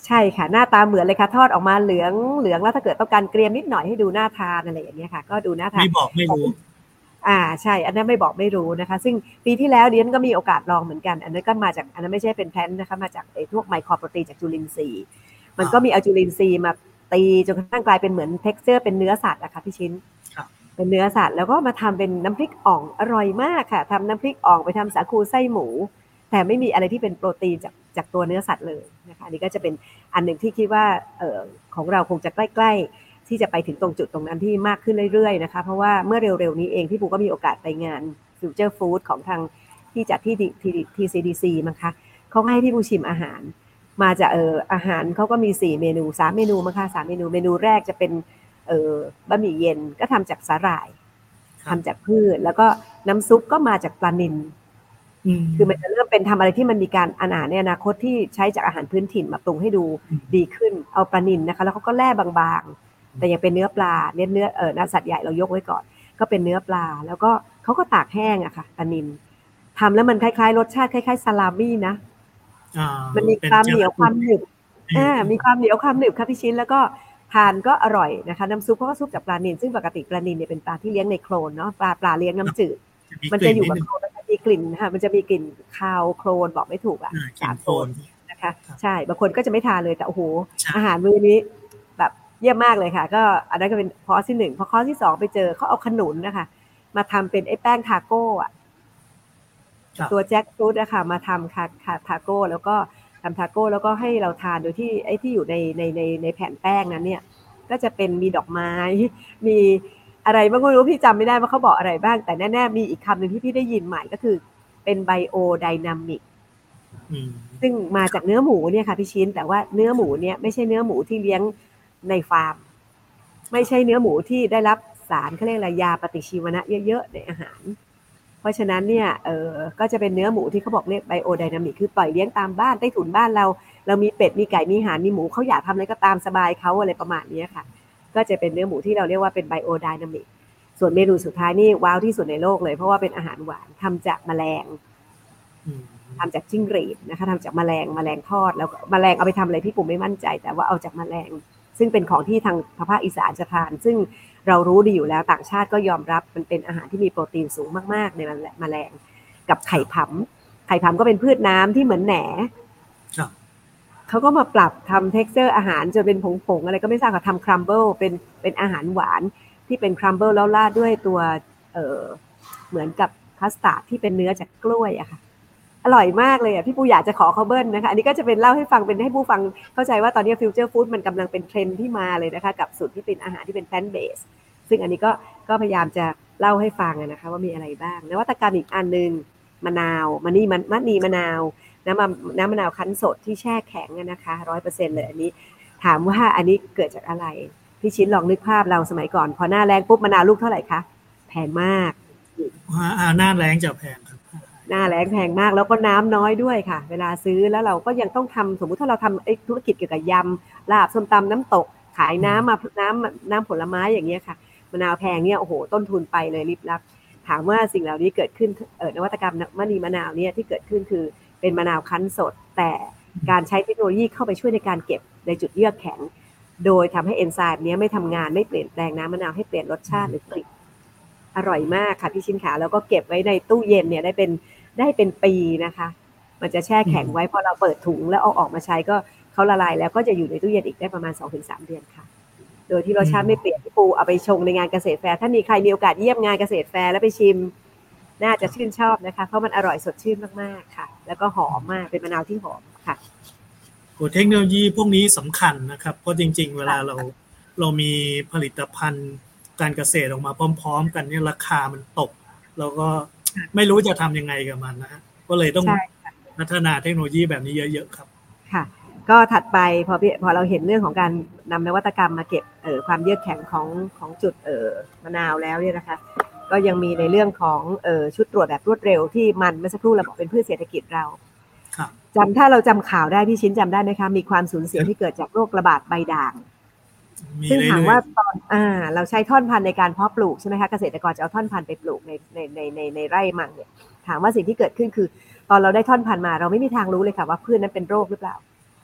ใช่ค่ะหน้าตาเหมือนเลยค่ะทอดออกมาเหลืองเหลืองแล้วถ้าเกิดต้องการเกรียมนิดหน่อยให้ดูน่าทานอะไรอย่างเงี้ยค่ะก็ดูน่าทานไม่บอกไม่รู้อ่าใช่อันนั้นไม่บอกไม่รู้นะคะซึ่งปีที่แล้วเดียนก็มีโอกาสลองเหมือนกันอันนั้นก็มาจากอันนั้นไม่ใช่เป็นแพลนนะคะมาจากไอ้พวกไมโครโปรตีนจากจุลินทรีย์มันก็มีเอาจุลินทรีย์มาตีจนกระทั่งกลายเป็นเหมือน texture เป็นเนื้อสัตว์นะคะพี่ชิ้นเป็นเนื้อสัตว์แล้วก็มาทำเป็นน้ำพริกอ่องอร่อยมากค่ะทำน้ำพริกอ่องไปทำสาคูไส้หมูแต่ไม่มีอะไรที่เป็นโปรตีนจากจากตัวเนื้อสัตว์เลยนะคะอันนี้ก็จะเป็นอันหนึ่งที่คิดว่าเอ่อของเราคงจะใกล้ๆที่จะไปถึงตรงจุดตรงนั้นที่มากขึ้นเรื่อยๆนะคะเพราะว่าเมื่อเร็วๆนี้เองพี่ปูก็มีโอกาสไปงาน Future Food ของทางที่จัดที่ ที ซี ดี ซี มั้งคะเขาให้พี่ปูชิมอาหารมาจากเอ่ออาหารเขาก็มีสี่เมนูสามเมนูมั้งคะสามเมนูเมนูแรกจะเป็นเออบะหมี่เย็นก็ทำจากสาหร่ายทำจากพืชแล้วก็น้ำซุปก็มาจากปลานิลคือมันจะเริ่มเป็นทำอะไรที่มันมีการอาหารในอนาคตที่ใช้จากอาหารพื้นถิ่นมาปรุงให้ดูดีขึ้นเอาปลานิลนะคะแล้วเขาก็แล่บางๆแต่ยังเป็นเนื้อปลาเนื้อเนื้อเออเนื้อสัตว์ใหญ่เรายกไว้ก่อนก็เป็นเนื้อปลาแล้วก็เขาก็ตากแห้งอะค่ะปลานิลทำแล้วมันคล้ายๆรสชาติคล้ายๆซาลามี่นะมันมีความเหนียวความหนึบอ่ามีความเหนียวความหนึบค่ะพี่ชิ้นแล้วก็ทานก็อร่อยนะคะน้ำซุปก็ซุปจากปลานิลซึ่งปกติปลานิลเนี่ยเป็นปลาที่เลี้ยงในโคลนเนาะปลาปลาเลี้ยงน้ำจืดมันจะอยู่กับโคลนมันจะมีกลิ่นค่ะมันจะมีกลิ่นคาวโคลนบอกไม่ถูกอ่ะสาบโคลนนะคะใช่บางคนก็จะไม่ทานเลยแต่โอ้โหอาหารมื้อนี้แบบเยี่ยมมากเลยค่ะก็อันนั้นก็เป็นคอร์สที่หนึ่งพอคอร์สที่สองไปเจอเขาเอาขนุนนะคะมาทำเป็นไอ้แป้งทาโก้อะตัวแจ็คฟรุตนะคะมาทำค่ะทาโก้แล้วก็ทำทาโก้แล้วก็ให้เราทานโดยที่ไอ้ที่อยู่ในในในในแผ่นแป้งนั้นเนี่ยก็จะเป็นมีดอกไม้มีอะไรบางคนรู้พี่จำไม่ได้ว่าเขาบอกอะไรบ้างแต่แน่ๆมีอีกคำหนึ่งที่พี่ได้ยินใหม่ก็คือเป็นไบโอไดนามิกซึ่งมาจากเนื้อหมูเนี่ยค่ะพี่ชิ้นแต่ว่าเนื้อหมูเนี่ยไม่ใช่เนื้อหมูที่เลี้ยงในฟาร์มไม่ใช่เนื้อหมูที่ได้รับสารเขาเรียกอะไรยาปฏิชีวนะเยอะๆในอาหารเพราะฉะนั้นเนี่ยเออก็จะเป็นเนื้อหมูที่เขาบอกเรียกไบโอไดนามิกคือปล่อยเลี้ยงตามบ้านใต้ถุนบ้านเราเรามีเป็ดมีไก่มีห่านมีหมูเขาอยากทำอะไรก็ตามสบายเขาอะไรประมาณนี้ค่ะก็จะเป็นเนื้อหมูที่เราเรียกว่าเป็นไบโอไดนามิกส่วนเมนูสุดท้ายนี่ว้าวที่สุดในโลกเลยเพราะว่าเป็นอาหารหวานทำจากแมลงทำจากจิ้งหรีดนะคะทำจากแมลงแมลงทอดแล้วแมลงเอาไปทำอะไรพี่ปุ๋มไม่มั่นใจแต่ว่าเอาจากแมลงซึ่งเป็นของที่ทางภาคอีสานจะทานซึ่งเรารู้ดีอยู่แล้วต่างชาติก็ยอมรับมันเป็นอาหารที่มีโปรตีนสูงมากๆในแมลงกับไข่ผำไข่ผำก็เป็นพืชน้ำที่เหมือนแหน่เขาก็มาปรับทำ texture อาหารจนเป็นผงๆอะไรก็ไม่ทราบค่ะทำ crumble เป็นเป็นอาหารหวานที่เป็น crumble แล้วราดด้วยตัวเออเหมือนกับคัสตาร์ดที่เป็นเนื้อจากกล้วยอะค่ะอร่อยมากเลยอ่ะพี่ปูอยากจะขอเขาเบิ้ลนะคะอันนี้ก็จะเป็นเล่าให้ฟังเป็นให้ผู้ฟังเข้าใจว่าตอนนี้ฟิวเจอร์ฟู้ดมันกำลังเป็นเทรนด์ที่มาเลยนะคะกับสูตรที่เป็นอาหารที่เป็นแพลนท์เบสซึ่งอันนี้ก็ก็พยายามจะเล่าให้ฟังนะคะว่ามีอะไรบ้างนวัตกรรมอีกอันนึงมะนาวมันนี่มันมัดนีมะนาวน้ำน้ำมะนาวคั้นสดที่แช่แข็งนะคะ ร้อยเปอร์เซ็นต์ เลยอันนี้ถามว่าอันนี้เกิดจากอะไรพี่ชิ้นลองนึกภาพเราสมัยก่อนพอหน้าแล้งปุ๊บมะนาวลูกเท่าไหร่คะแพงมากอ่าหน้าแล้งจะแพงหน้าแรงแพงมากแล้วก็น้ำน้อยด้วยค่ะเวลาซื้อแล้วเราก็ยังต้องทำสมมุติถ้าเราทำธุรกิจเกี่ยวกับยำลาบส้มตำน้ำตกขายน้ำมาน้ำน้ำผลไม้อย่างเงี้ยค่ะมะนาวแพงเนี่ยโอ้โหต้นทุนไปเลยลิบลับถามว่าสิ่งเหล่านี้เกิดขึ้นเออนวัตกรรมมะนีมะนาวเนี่ยที่เกิดขึ้นคือเป็นมะนาวคั้นสดแต่การใช้เทคโนโลยีเข้าไปช่วยในการเก็บในจุดเยือกแข็งโดยทำให้เอนไซม์เนี้ยไม่ทำงานไม่เปลี่ยนแปลงน้ำมะนาวให้เปลี่ยนรสชาติหรือกลิ่นอร่อยมากค่ะพี่ชินขาแล้วก็เก็บไว้ในตู้เย็นเนี่ยได้เป็นได้เป็นปีนะคะ มันจะแช่แข็งไว้พอเราเปิดถุงแล้วเอาออกมาใช้ก็เขาละลายแล้วก็จะอยู่ในตู้เย็นอีกได้ประมาณ สองถึงสาม เดือนค่ะโดยที่รสชาติไม่เปลี่ยนพี่ปูเอาไปชงในงานเกษตรแฟร์ถ้ามีใครมีโอกาสเยี่ยมงานเกษตรแฟร์แล้วไปชิมน่าจะชื่นชอบนะคะเพราะมันอร่อยสดชื่นมากๆค่ะแล้วก็หอมมากเป็นมะนาวที่หอมค่ะโอ้เทคโนโลยีพวกนี้สำคัญนะครับเพราะจริงๆเวลาเราเรามีผลิตภัณฑ์การเกษตรออกมาพร้อมๆกันเนี่ยราคามันตกแล้วก็ไม่รู้จะทำยังไงกับมันนะฮะก็เลยต้องพัฒนาเทคโนโลยีแบบนี้เยอะๆครับค่ะก็ถัดไปพอพอเราเห็นเรื่องของการนำนวัตกรรมมาเก็บเอ่อความเยือกแข็งของของจุดเอ่อมะนาวแล้วเนี่ยนะคะก็ยังมีในเรื่องของเอ่อชุดตรวจแบบรวดเร็วที่มันเมื่อสักครู่เราบอกเป็นพืชเศรษฐกิจเราครับจำถ้าเราจำข่าวได้พี่ชิ้นจำได้ไหมคะมีความสูญเสียที่เกิดจากโรคระบาดใบด่างซึ่งถามว่าตอนอ่าเราใช้ท่อนพันธุ์ในการเพาะปลูกใช่ไหมคะเกษตรกรจะเอาท่อนพันธุ์ไปปลูกในในในในในไร่มันเนี่ยถามว่าสิ่งที่เกิดขึ้นคือตอนเราได้ท่อนพันธุ์มาเราไม่มีทางรู้เลยค่ะว่าพืชนั้นเป็นโรคหรือเปล่าม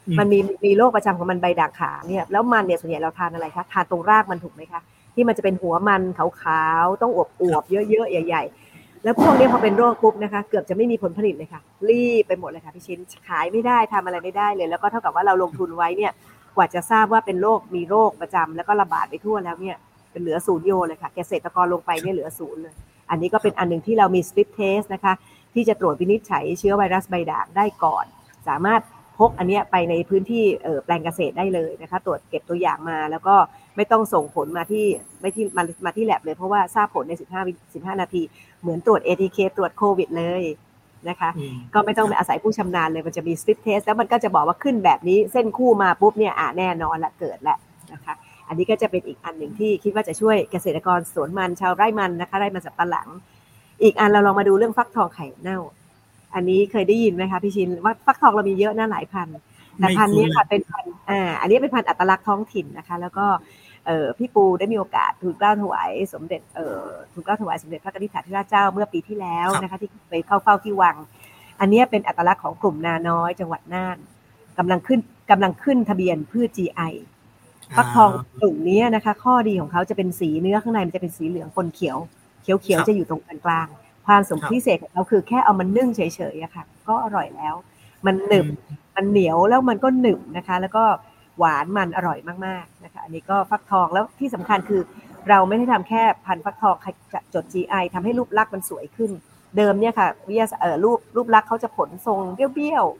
ันมีมีโรคประจำของมันใบด่างขาวเนี่ยแล้วมันเนี่ยส่วนใหญ่เราทานอะไรคะทานตรงรากมันถูกไหมคะที่มันจะเป็นหัวมันขาวๆต้องอวบๆเยอะๆใหญ่ๆแล้วพวกนี้พอเป็นโรคปุ๊บนะคะเกือบจะไม่มีผลผลิตเลยค่ะรีบไปหมดเลยค่ะพี่ชิ้นขายไม่ได้ทำอะไรไม่ได้เลยแล้วก็เท่ากับว่าเราลงทุนไว้เนี่ยกว่าจะทราบว่าเป็นโรคมีโรคประจำแล้วก็ระบาดไปทั่วแล้วเนี่ยเป็นเหลือศูนย์โยเลยค่ะเกษตรกรลงไปเนี่ยเหลือศูนย์เลยอันนี้ก็เป็นอันนึงที่เรามีสตรีทเทสนะคะที่จะตรวจวินิจฉัยเชื้อไวรัสใบด่างได้ก่อนสามารถพกอันเนี้ยไปในพื้นที่เอ่อแปลงเกษตรได้เลยนะคะตรวจเก็บตัวอย่างมาแล้วก็ไม่ต้องส่งผลมาที่ไม่ที่มามาที่แลบเลยเพราะว่าทราบผลในสิบห้า สิบห้านาทีเหมือนตรวจ เอ ที เค ตรวจโควิดเลยนะคะก็ไม่ต้องไปอาศัยผู้ชำนาญเลยมันจะมี strip test แล้วมันก็จะบอกว่าขึ้นแบบนี้เส้นคู่มาปุ๊บเนี่ยอ่ะแน่นอนละเกิดละนะคะอันนี้ก็จะเป็นอีกอันหนึ่งที่คิดว่าจะช่วยเกษตรกรสวนมันชาวไร่มันนะคะไร่มันสับปะหลังอีกอันเราลองมาดูเรื่องฟักทองไข่เน่าอันนี้เคยได้ยินไหมคะพี่ชินว่าฟักทองเรามีเยอะนะหลายพันแต่พันนี้ค่ะเป็นพันอ่าอันนี้เป็นพันอัตลักษณ์ท้องถิ่นนะคะแล้วก็เอ่อพี่ปูได้มีโอกาสทูลเกล้าถวายสมเด็จเอ่อทูลเกล้าถวายสมเด็จพระกนิษฐาธิราชเจ้าเมื่อปีที่แล้วนะคะที่ไปเข้าเฝ้าที่วังอันนี้เป็นอัตลักษณ์ของกลุ่มนาน้อยจังหวัดน่านกำลังขึ้นกำลังขึ้นทะเบียนพืช จี ไอ ฟักทองกลุ่มนี้นะคะข้อดีของเขาจะเป็นสีเนื้อข้างในมันจะเป็นสีเหลืองปนเขียวเขียวๆจะอยู่ตรงกลางความสมพิเศษของเราคือแค่เอามันนึ่งเฉยๆอะค่ะก็อร่อยแล้วมันหนึบมันเหนียวแล้วมันก็หนึบนะคะแล้วก็หวานมันอร่อยมากๆนะคะอันนี้ก็ฟักทองแล้วที่สำคัญคือเราไม่ได้ทำแค่พันธุ์ฟักทองจด จี ไอ ทำให้รูปลักษณ์มันสวยขึ้นเดิมเนี่ยค่ะวิทยาเอ่อรูปรูปลักษณ์เขาจะผลทรงเบี้ยวๆ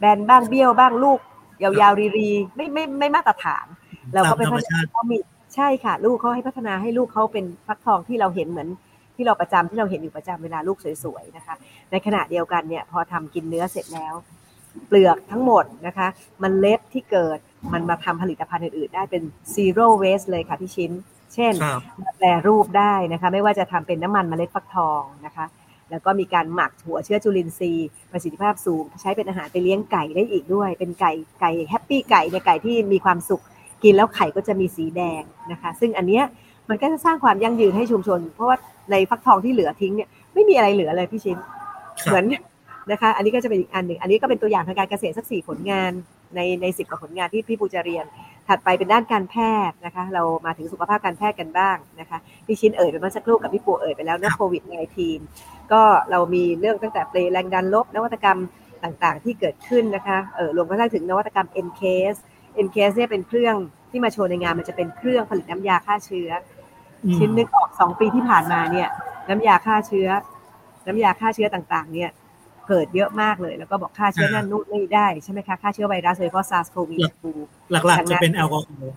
แบนบ้างเบี้ยวบ้างลูกยาวๆรีๆไม่ไม่ไม่มาตรฐานเราก็ไปพัฒนาเขามีใช่ค่ะลูกเขาให้พัฒนาให้ลูกเขาเป็นฟักทองที่เราเห็นเหมือนที่เราประจำที่เราเห็นอยู่ประจำเวลาลูกสวยๆนะคะในขณะเดียวกันเนี่ยพอทำกินเนื้อเสร็จแล้วเปลือกทั้งหมดนะคะมันเล็บที่เกิดมันมาทำผลิตภัณฑ์อื่นๆได้เป็น zero waste เลยค่ะพี่ชิ้นเช่นแปรรูปได้นะคะไม่ว่าจะทำเป็นน้ำมันเมล็ดฟักทองนะคะแล้วก็มีการหมักหัวเชื้อจุลินทรีย์ประสิทธิภาพสูงใช้เป็นอาหารไปเลี้ยงไก่ได้อีกด้วยเป็นไก่ไก่แฮปปี้ไก่เนี่ยไก่ที่มีความสุขกินแล้วไข่ก็จะมีสีแดงนะคะซึ่งอันเนี้ยมันก็จะสร้างความยั่งยืนให้ชุมชนเพราะว่าในฟักทองที่เหลือทิ้งเนี่ยไม่มีอะไรเหลือเลยพี่ชิ้นเหมือนนะคะอันนี้ก็จะเป็นอีกอันหนึ่งอันนี้ก็เป็นตัวอย่างทางการเกษตรสักสี่ผลงานในในสิบกว่าผลงานที่พี่ปูจะเรียนถัดไปเป็นด้านการแพทย์นะคะเรามาถึงสุขภาพการแพทย์กันบ้างนะคะพี่ชิ้นเอ่ยไปเมื่อสักครู่กับพี่ปูเอ่ยไปแล้วเรื่องโควิดสิบเก้า ก็เรามีเรื่องตั้งแต่เปลแรงดันลบนวัตกรรมต่างๆที่เกิดขึ้นนะคะเอ่อรวมกระทั่งถึงนวัตกรรม เอ็น เค เอส เอ็น เค เอส เนี่ยเป็นเครื่องที่มาโชว์ในงานมันจะเป็นเครื่องผลิตน้ำยาฆ่าเชื้อชิ้นนึกออกสองปีที่ผ่านมาเนี่ยน้ำยาฆ่าเชื้อน้ำยาฆ่าเชื้อต่างๆเนี่ยเกิดเยอะมากเลยแล้วก็บอกฆ่าเชื้อนั่นนู่นนี่ได้ใช่ไหมคะฆ่าเชื้อไวรัสโดยเฉพาะ SARS-ซี โอ วี หลักๆจะเป็นแอลกอฮอล์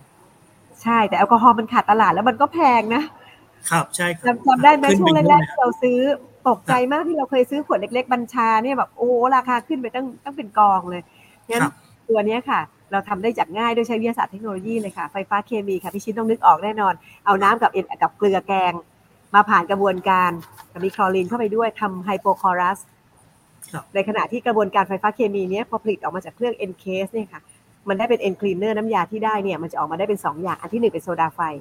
ใช่แต่แอลกอฮอล์มันขาดตลาดแล้วมันก็แพงนะครับใช่ครับจำได้ไหมช่วงแรกๆที่เราซื้อตกใจมากที่เราเคยซื้อขวดเล็กๆบัญชาเนี่ยแบบโอ้ราคาขึ้นไปตั้งตั้งเป็นกองเลยงั้นตัวเนี้ยค่ะเราทำได้จากง่ายด้วยใช้วิทยาศาสตร์เทคโนโลยีเลยค่ะไฟฟ้าเคมีค่ะพี่ชิ้นต้องนึกออกแน่นอนเอาน้ำกับเอ็นกับเกลือแกงมาผ่านกระบวนการมีคลอรีนเข้าไปด้วยทำไฮโปคลอรัสในขณะที่กระบวนการไฟฟ้าเคมีเนี้ยพอผลิตออกมาจากเครื่อง เอ็น เค เอส เนี่ยค่ะมันได้เป็น N cleaner น้ำยาที่ได้เนี่ยมันจะออกมาได้เป็นสองอย่างอันที่หนึ่งเป็นโซดาไฟ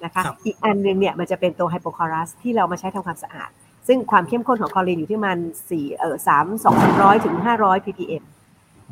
นะคะอีกอันนึงเนี่ยมันจะเป็นตัวไฮโปคลอรัสที่เรามาใช้ทำความสะอาดซึ่งความเข้มข้นของคลอรีนอยู่ที่มันสี่เอ่อสามพันสองร้อยถึงห้าร้อย พี พี เอ็ม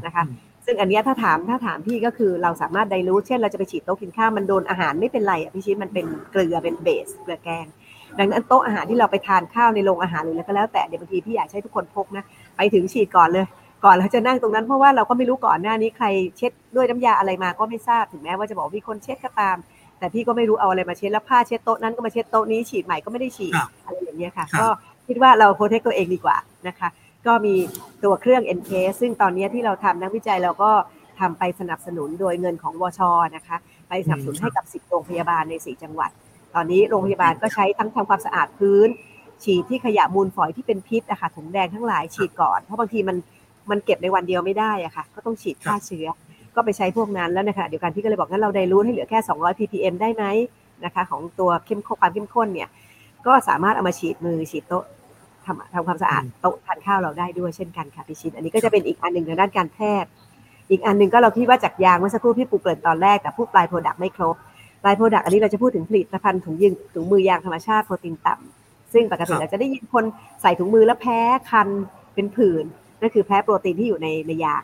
นะคะซึ่งอันนี้ถ้าถามถ้าถามพี่ก็คือเราสามารถไดลูทเช่นเราจะไปฉีดโต๊ะกินข้าวมันโดนอาหารไม่เป็นไรอ่ะพี่ชิ้นมันเป็นเกลือเป็นเบสเกลือแกงดังนั้นโต๊ะอาหารที่เราไปทานข้าวในโรงอาหารหรืออะไรก็แล้วแต่เดี๋ยวบางทีพี่อยากให้ทุกคนพกนะ ไปถึงฉีดก่อนเลยก่อนเราจะนั่งตรงนั้นเพราะว่าเราก็ไม่รู้ก่อนหน้านี้ใครเช็ดด้วยน้ำยาอะไรมาก็ไม่ทราบถึงแม้ว่าจะบอกมีคนเช็ดก็ตามแต่พี่ก็ไม่รู้เอาอะไรมาเช็ดแล้วผ้าเช็ดโต๊ะนั้นก็มาเช็ดโต๊ะนี้ฉีดใหม่ก็ไม่ได้ฉีดอะไรอย่างเงี้ยค่ะก็คิดว่าเราโปรเทคตัวเองดีกว่านะคะก็มีตัวเครื่อง เอ็น เค ซึ่งตอนนี้ที่เราทำนักวิจัยเราก็ทำไปสนับสนุนโดยเงินของวช.นะคะไปสนับสนุนให้กับสิบโรงพยาบาลในสี่จังหวัดตอนนี้โรงพยาบาลก็ใช้ทั้งทำความสะอาดพื้นฉีดที่ขยะมูลฝอยที่เป็นพิษนะคะถุงแดงทั้งหลายฉีดก่อนเพราะบางทีมันมันเก็บในวันเดียวไม่ได้อะค่ะก็ต้องฉีดฆ่าเชื้อก็ไปใช้พวกนั้นแล้วในขณะเดียวกันพี่ก็เลยบอกงั้นเราไดลูทให้เหลือแค่สองร้อย พี พี เอ็ม ได้ไหมนะคะของตัวเข้มข้นความเข้มข้นเนี่ยก็สามารถเอามาฉีดมือฉีดโต๊ะทำทำความสะอาดโต๊ะทานข้าวเราได้ด้วยเช่นกันค่ะพี่ชินอันนี้ก็จะเป็นอีกอันนึงในด้านการแพทย์อีกอันนึงก็เราคิดว่าจากยางเมื่อสักครู่พี่ปูเปิดตอนแรกแต่พูดปลายโปรดักต์ไม่ครบปลายโปรดักต์อันนี้เราจะพูดถึงผลิตภัณฑ์ถุงยืงถุงมือยางธรรมชาติโปรตีนต่ำซึ่งปกติเราจะได้ยินคนใส่ถุงมือแล้วแพ้คันเป็นผื่นนั่นคือแพ้โปรตีนที่อยู่ในในยา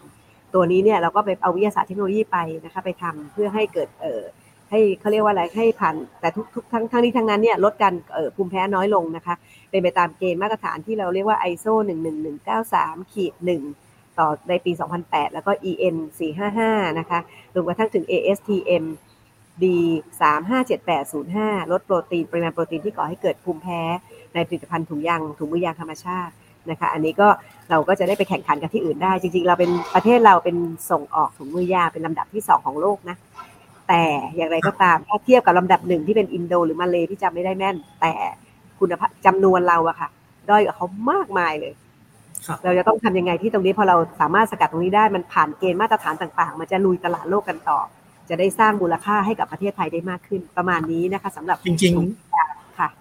งตัวนี้เนี่ยเราก็ไปเอาวิทยาศาสตร์เทคโนโลยีไปนะคะไปทำเพื่อให้เกิดเอ่อให้เขาเรียกว่าอะไรให้ผ่านแต่ทุกทุกทั้งทั้งนี้ทั้งนั้นเนี่ยลดการเอ่อภูมิแพ้น้อยลงนะคะเป็นไปตามเกณฑ์มาตรฐานที่เราเรียกว่า ไอ เอส โอ หนึ่งหนึ่งหนึ่งเก้าสาม หนึ่ง ต่อในปีสองพันแปดแล้วก็ อี เอ็น สี่ห้าห้านะคะรวมกระทั่งถึง เอ เอส ที เอ็ม ดี สามห้าเจ็ดแปดศูนย์ห้า ลดโปรตีนปริมาณโปรตีนที่ก่อให้เกิดภูมิแพ้ในผลิตภัณฑ์ถุงยางถุงมือยางธรรมชาตินะคะอันนี้ก็เราก็จะได้ไปแข่งขันกับที่อื่นได้จริงๆเราเป็นประเทศเราเป็นส่งออกถุงมือยางเป็นลำดับที่สองของโลกนะแต่อย่างไรก็ตามถ้าเทียบกับลำดับหนึ่งที่เป็นอินโดหรือมาเลย์ที่จำไม่ได้แม่นแต่คุณภาพจำนวนเราอะค่ะด้อยกว่าเขามากมายเลยเราจะต้องทำยังไงที่ตรงนี้พอเราสามารถสกัดตรงนี้ได้มันผ่านเกณฑ์มาตรฐานต่างๆมันจะลุยตลาดโลกกันต่อจะได้สร้างมูลค่าให้กับประเทศไทยได้มากขึ้นประมาณนี้นะคะสำหรับจริงๆค่ะ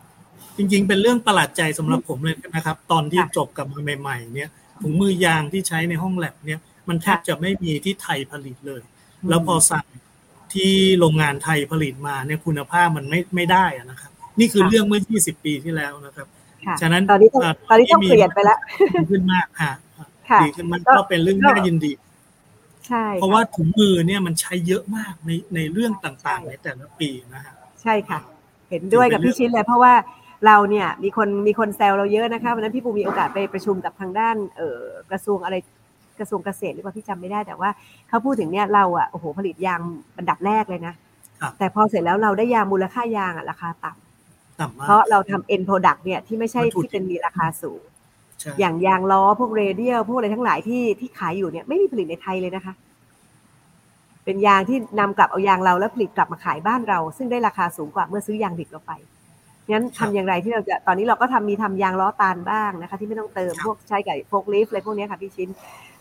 จริงๆเป็นเรื่องประหลาดใจสำหรับผมเลยนะครับตอนที่จบกับมาใหม่ๆเนี่ยถุงมือยางที่ใช้ในห้องแลบเนี่ยมันแทบจะไม่มีที่ไทยผลิตเลยแล้วพอสั่งที่โรงงานไทยผลิตมาเนี่ยคุณภาพมันไม่ไม่ได้อะนะครับนี่คือเรื่องเมื่อยี่สิบปีที่แล้วนะครับฉะนั้นตอนนี้ตอนนี้ต้องเปลี่ยนไปแล้วขึ้นมากค่ะดีขึ้นมันก็เป็นเรื่องน่ายินดีใช่เพราะว่าถุงมือเนี่ยมันใช้เยอะมากในในเรื่องต่างๆในแต่ละปีนะฮะใช่ค่ะเห็นด้วยกับพี่ชินเลยเพราะว่าเราเนี่ยมีคนมีคนแซวเราเยอะนะคะวันนั้นพี่ปูมีโอกาสไปประชุมกับทางด้านเอ่อกระทรวงอะไรกระทรวงเกษตรหรือว่าพี่จำไม่ได้แต่ว่าเขาพูดถึงเนี่ยเราอ่ะโอ้โหผลิตยางอันดับแรกเลยนะแต่พอเสร็จแล้วเราได้ยางมูลค่ายางอ่ะราคาต่ำเพราะเราทำ end product เนี่ยที่ไม่ใช่ที่เป็นมีราคาสูงอย่างยางล้อพวกเรเดียลพวกอะไรทั้งหลายที่ที่ขายอยู่เนี่ยไม่มีผลิตในไทยเลยนะคะเป็นยางที่นำกลับเอายางเราแล้วผลิตกลับมาขายบ้านเราซึ่งได้ราคาสูงกว่าเมื่อซื้อยางดิบเราไปงั้นทำอย่างไรที่เราจะตอนนี้เราก็ทำมีทำยางล้อตานบ้างนะคะที่ไม่ต้องเติมพวกใช้กับโฟล์คลิฟต์อะไรพวกนี้ค่ะพี่ชิ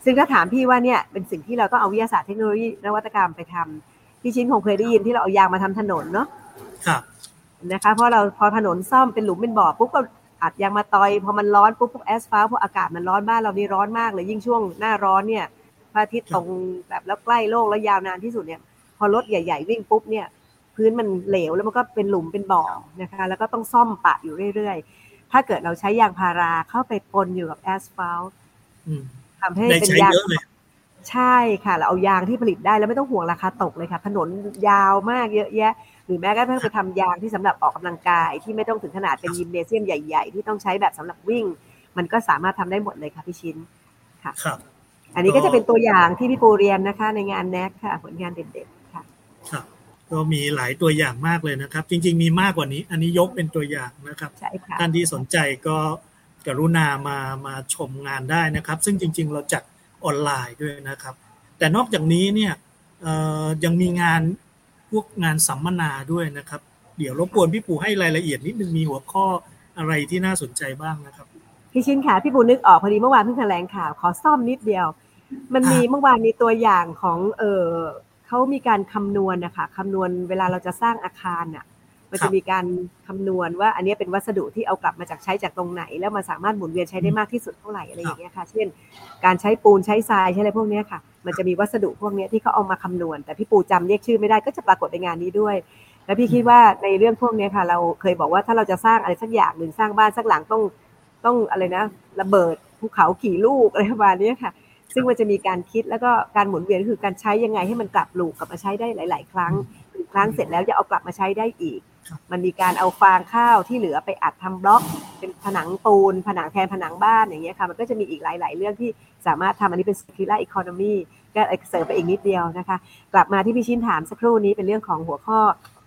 นซึ่งถ้าถามพี่ว่าเนี่ยเป็นสิ่งที่เราต้องเอาวิทยาศาสตร์เทคโนโลยีนวัตกรรมไปทำพี่ชินคงเคยได้ยินที่เราเอายางมาทำถนนเนาะครับนะคะเพราะเราพอถนนซ่อมเป็นหลุมเป็นบ่อปุ๊บก็อัดยางมาตอยพอมันร้อนปุ๊บพวกแอสฟัลต์พวกอากาศมันร้อนบ้านเรานี่ร้อนมากเลยยิ่งช่วงหน้าร้อนเนี่ยพระอาทิตย์ตรงแบบแล้วใกล้โลกแล้วยาวนานที่สุดเนี่ยพอรถใหญ่ๆวิ่งปุ๊บเนี่ยพื้นมันเหลวแล้วมันก็เป็นหลุมเป็นบ่อนะคะแล้วก็ต้องซ่อมปะอยู่เรื่อยๆถ้าเกิดเราใช้ยางพาราเข้าไปปนอยู่กับแอสฟัลต์ทำให้เป็นยางใช่ค่ะเราเอายางที่ผลิตได้แล้วไม่ต้องห่วงราคาตกเลยค่ะถนนยาวมากเยอะแยะหรือแม้กระทั่งไปทำยางที่สำหรับออกกำลังกายที่ไม่ต้องถึงขนาดเป็นยิมเนเซียมใหญ่ๆที่ต้องใช้แบบสำหรับวิ่งมันก็สามารถทำได้หมดเลยค่ะพี่ชินค่ะครับอันนี้ก็จะเป็นตัวอย่างที่พี่ปูเรียนนะคะในงาน เอ็น เอ ซี ค่ะผลงานเด็ดๆค่ะครับก็มีหลายตัวอย่างมากเลยนะครับจริงๆมีมากกว่านี้อันนี้ยกเป็นตัวอย่างนะครับท่านที่สนใจก็กรุณามามาชมงานได้นะครับซึ่งจริงๆเราจัดออนไลน์ด้วยนะครับแต่นอกจากนี้เนี่ยยังมีงานพวกงานสัมมนาด้วยนะครับเดี๋ยวรบกวนพี่ปู่ให้รายละเอียดนิดนึงมีหัวข้ออะไรที่น่าสนใจบ้างนะครับพี่ชินค่ะพี่ปู่นึกออกพอดีเมื่อวานเพิ่งแถลงข่าวขอซ่อมนิดเดียวมันมีเมื่อวานมีตัวอย่างของเออเขามีการคำนวณ น, นะคะคำนวณเวลาเราจะสร้างอาคารน่ะมันจะมีการคำนวณว่าอันนี้เป็นวัสดุที่เอากลับมาจากใช้จากตรงไหนแล้วมันสามารถหมุนเวียนใช้ได้มากที่สุดเท่าไหร่อะไรอย่างเงี้ยค่ะเช่นการใช้ปูนใช้ทรายใช้อะไรพวกนี้ค่ะมันจะมีวัสดุพวกนี้ที่เขาเอามาคำนวณแต่พี่ปูจำเรียกชื่อไม่ได้ก็จะปรากฏในงานนี้ด้วยแล้วพี่คิดว่าในเรื่องพวกนี้ค่ะเราเคยบอกว่าถ้าเราจะสร้างอะไรสักอย่างหนึ่งสร้างบ้านสักหลังต้องต้องอะไรนะระเบิดภูเขาขี่ลูกอะไรประมาณนี้ค่ะซึ่งมันจะมีการคิดแล้วก็การหมุนเวียนคือการใช้ยังไงให้มันกลับลูกกลับมาใช้ได้หลายๆครั้ง ครั้งเสร็จแล้วจะเอากลับมาใช้ได้อีกมันมีการเอาฟางข้าวที่เหลือไปอัดทำบล็อกเป็นผนังปูนผนังแทนผนังบ้านอย่างเงี้ยค่ะมันก็จะมีอีกหลายๆเรื่องที่สามารถทำอันนี้เป็น Circular Economy ก็เสริมไปอีกนิดเดียวนะคะกลับมาที่พี่ชิ้นถามสักครู่นี้เป็นเรื่องของหัวข้อ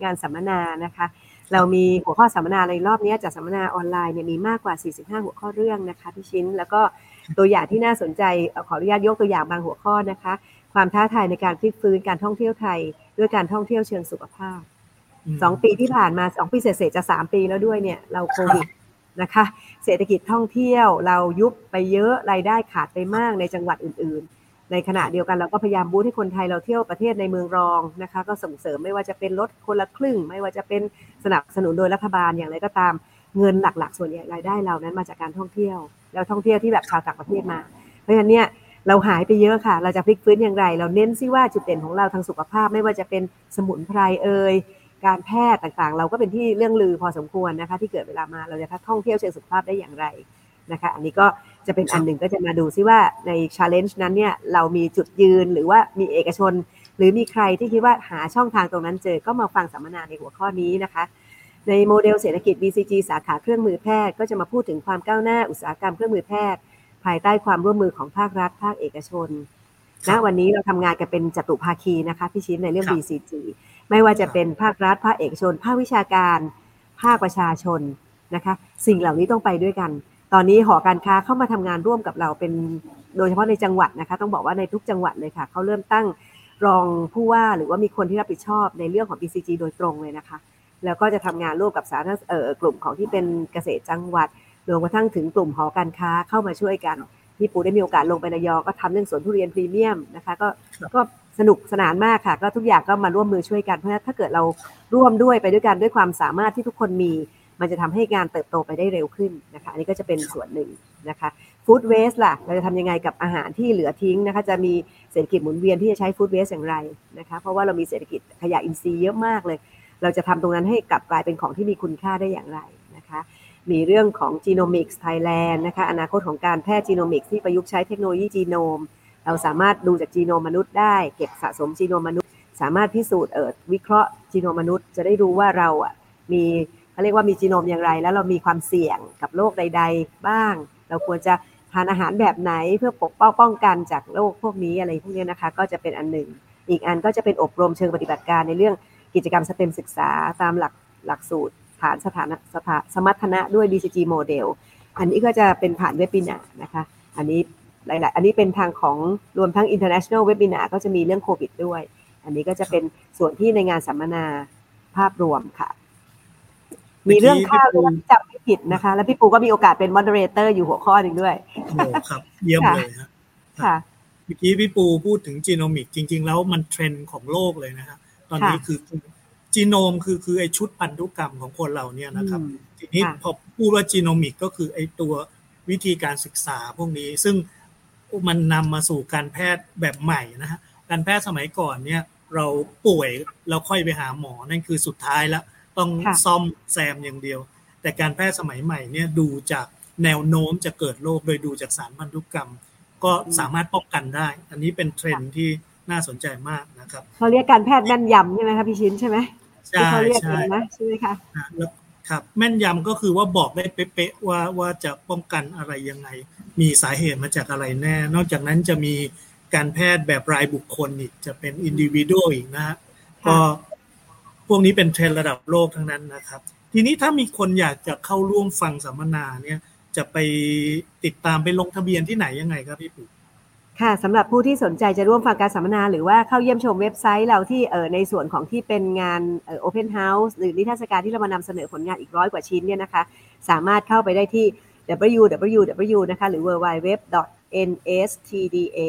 งานสัมมนานะคะเรามีหัวข้อสัมมนาในรอบนี้จัดสัมมนาออนไลน์เนี่ยมีมากกว่าสี่สิบห้าหัวข้อเรื่องนะคะพี่ชิ้นแล้วก็ตัวอย่างที่น่าสนใจขออนุญาตยกตัวอย่างบางหัวข้อนะคะความท้าทายในการพลิกฟื้นการท่องเที่ยวไทยด้วยการท่องเที่ยวเชิงสุขภาพสองปีที่ผ่านมาสองปีเศษๆจะสามปีแล้วด้วยเนี่ยเราโควิดนะคะเศรษฐกิจท่องเที่ยวเรายุบไปเยอะรายได้ขาดไปมากในจังหวัดอื่นๆในขณะเดียวกันเราก็พยายามบูสต์ให้คนไทยเราเที่ยวประเทศในเมืองรองนะคะก็ส่งเสริมไม่ว่าจะเป็นลดคนละครึ่งไม่ว่าจะเป็นสนับสนุนโดยรัฐบาลอย่างไรก็ตามเงินหลักๆส่วนใหญ่รายได้เรานั้นมาจากการท่องเที่ยวแล้วท่องเที่ยวที่แบบชาวต่างประเทศมาเพราะฉะนั้นเนี่ยเราหายไปเยอะค่ะเราจะพลิกฟื้นอย่างไรเราเน้นซิว่าจุดเด่นของเราทางสุขภาพไม่ว่าจะเป็นสมุนไพรเอ่ยการแพทย์ต่างๆเราก็เป็นที่เรื่องลือพอสมควรนะคะที่เกิดเวลามาเราจะท่องเที่ยวเชิงสุขภาพได้อย่างไรนะคะอันนี้ก็จะเป็นอันหนึ่งก็จะมาดูซิว่าใน challenge นั้นเนี่ยเรามีจุดยืนหรือว่ามีเอกชนหรือมีใครที่คิดว่าหาช่องทางตรงนั้นเจอก็มาฟังสัมมนาในหัวข้อนี้นะคะในโมเดลเศรษฐกิจ บี ซี จี สาขาเครื่องมือแพทย์ก็จะมาพูดถึงความก้าวหน้าอุตสาหกรรมเครื่องมือแพทย์ภายใต้ความร่วมมือของภาครัฐภาคเอกชนนะวันนี้เราทำงานกันเป็นจตุภาคีนะคะพี่ชิ้นในเรื่อง บี ซี จี ไม่ว่าจะเป็นภาครัฐภาคเอกชนภาควิชาการภาคประชาชนนะคะสิ่งเหล่านี้ต้องไปด้วยกันตอนนี้หอการค้าเข้ามาทำงานร่วมกับเราเป็นโดยเฉพาะในจังหวัดนะคะต้องบอกว่าในทุกจังหวัดเลยค่ะเขาเริ่มตั้งรองผู้ว่าหรือว่ามีคนที่รับผิดชอบในเรื่องของ บี ซี จี โดยตรงเลยนะคะแล้วก็จะทำงานร่วมกับสาธารณเอ่อกลุ่มของที่เป็นเกษตรจังหวัดรวมกระทั่งถึงกลุ่มหอการค้าเข้ามาช่วยกันพี่ปูได้มีโอกาสลงไประยองก็ทำเรื่องสวนทุเรียนพรีเมียมนะคะก็ก็สนุกสนานมากค่ะก็ทุกอย่างก็มาร่วมมือช่วยกันเพราะฉะนั้นถ้าเกิดเราร่วมด้วยไปด้วยกันด้วยความสามารถที่ทุกคนมีมันจะทำให้งานเติบโตไปได้เร็วขึ้นนะคะอันนี้ก็จะเป็นส่วนหนึ่งนะคะฟู้ดเวสต์ล่ะเราจะทำยังไงกับอาหารที่เหลือทิ้งนะคะจะมีเศรษฐกิจหมุนเวียนที่จะใช้ฟู้ดเวสต์อย่างไรนะคะเพราะว่าเรามีเศรษฐกิจขยะอินทรีย์เยอะมากเลยเราจะทำตรงนั้นให้กลับกลายเป็นของที่มีคุณค่าได้อย่างไรนะคะมีเรื่องของ Genomics Thailand นะคะอนาคตของการแพทย์ Genomics ที่ประยุกต์ใช้เทคโนโลยีจีโนมเราสามารถดูจากจีโนมมนุษย์ได้เก็บสะสมจีโนมมนุษย์สามารถพิสูจน์เอ่อวิเคราะห์จีโนมมนุษย์จะได้รู้ว่าเราอ่ะมีเขาเรียกว่ามีจีโนมอย่างไรแล้วเรามีความเสี่ยงกับโรคใดๆบ้างเราควรจะทานอาหารแบบไหนเพื่อปกป้องป้องกันจากโรคพวกนี้อะไรพวกนี้นะคะก็จะเป็นอันหนึ่งอีกอันก็จะเป็นอบรมเชิงปฏิบัติการในเรื่องกิจกรรมสเต็มศึกษาตามหลักหลักสูตรฐานสถานะสมรรถนะด้วย บี ซี จี โมเดลอันนี้ก็จะเป็นผ่านเว็บบินาร์นะคะอันนี้หลายๆอันนี้เป็นทางของรวมทั้ง international webinar ก็จะมีเรื่องโควิดด้วยอันนี้ก็จะเป็นส่วนที่ในงานสัมมนาภาพรวมค่ะมีเรื่องข้าวที่จับไม่ผิดนะคะแล้วพี่ปูก็มีโอกาสเป็น moderator อยู่หัวข้อหนึ่งด้วยโอ้ครับเยี่ยมเลยฮะค่ะเมื่อกี้พี่ปูพูดถึงจีโนมิกจริงๆแล้วมันเทรนด์ของโลกเลยนะครับตอนนี้คือจีโนมคือคือไอชุดพันธุกรรมของคนเราเนี่ยนะครับทีนี้พอพูดว่าจีโนมิกก็คือไอตัววิธีการศึกษาพวกนี้ซึ่งมันนำมาสู่การแพทย์แบบใหม่นะฮะการแพทย์สมัยก่อนเนี่ยเราป่วยเราค่อยไปหาหมอนั่นคือสุดท้ายแล้วต้องซ่อมแซมอย่างเดียวแต่การแพทย์สมัยใหม่เนี่ยดูจากแนวโน้มจะเกิดโรคโดยดูจากสารพันธุกรรมก็สามารถป้องกันได้อันนี้เป็นเทรนด์ที่น่าสนใจมากนะครับเขาเรียกการแพทย์แม่นยำใช่ไหมครับพี่ชิ้นใช่ไหมใช่ใช่นะใช่ไหมคะแล้วครับแม่นยำก็คือว่าบอกได้เป๊ะๆว่าว่าจะป้องกันอะไรยังไงมีสาเหตุมาจากอะไรแน่นอกจากนั้นจะมีการแพทย์แบบรายบุคคลอีกจะเป็น individual อีกนะฮะก็พวกนี้เป็นเทรนด์ระดับโลกทั้งนั้นนะครับทีนี้ถ้ามีคนอยากจะเข้าร่วมฟังสัมมนาเนี่ยจะไปติดตามไปลงทะเบียนที่ไหนยังไงครับพี่ปุ๊ค่ะสำหรับผู้ที่สนใจจะร่วมฟังการสัมมนาหรือว่าเข้าเยี่ยมชมเว็บไซต์เราที่เอ่อในส่วนของที่เป็นงานเอ่อ Open House หรือนิทรรศการที่เรามานำเสนอผลงานอีกร้อยกว่าชิ้นเนี่ยนะคะสามารถเข้าไปได้ที่ ดับเบิลยู ดับเบิลยู ดับเบิลยู นะคะหรือ ดับเบิลยู ดับเบิลยู ดับเบิลยู ดอท เอ็น เอส ที ดี เอ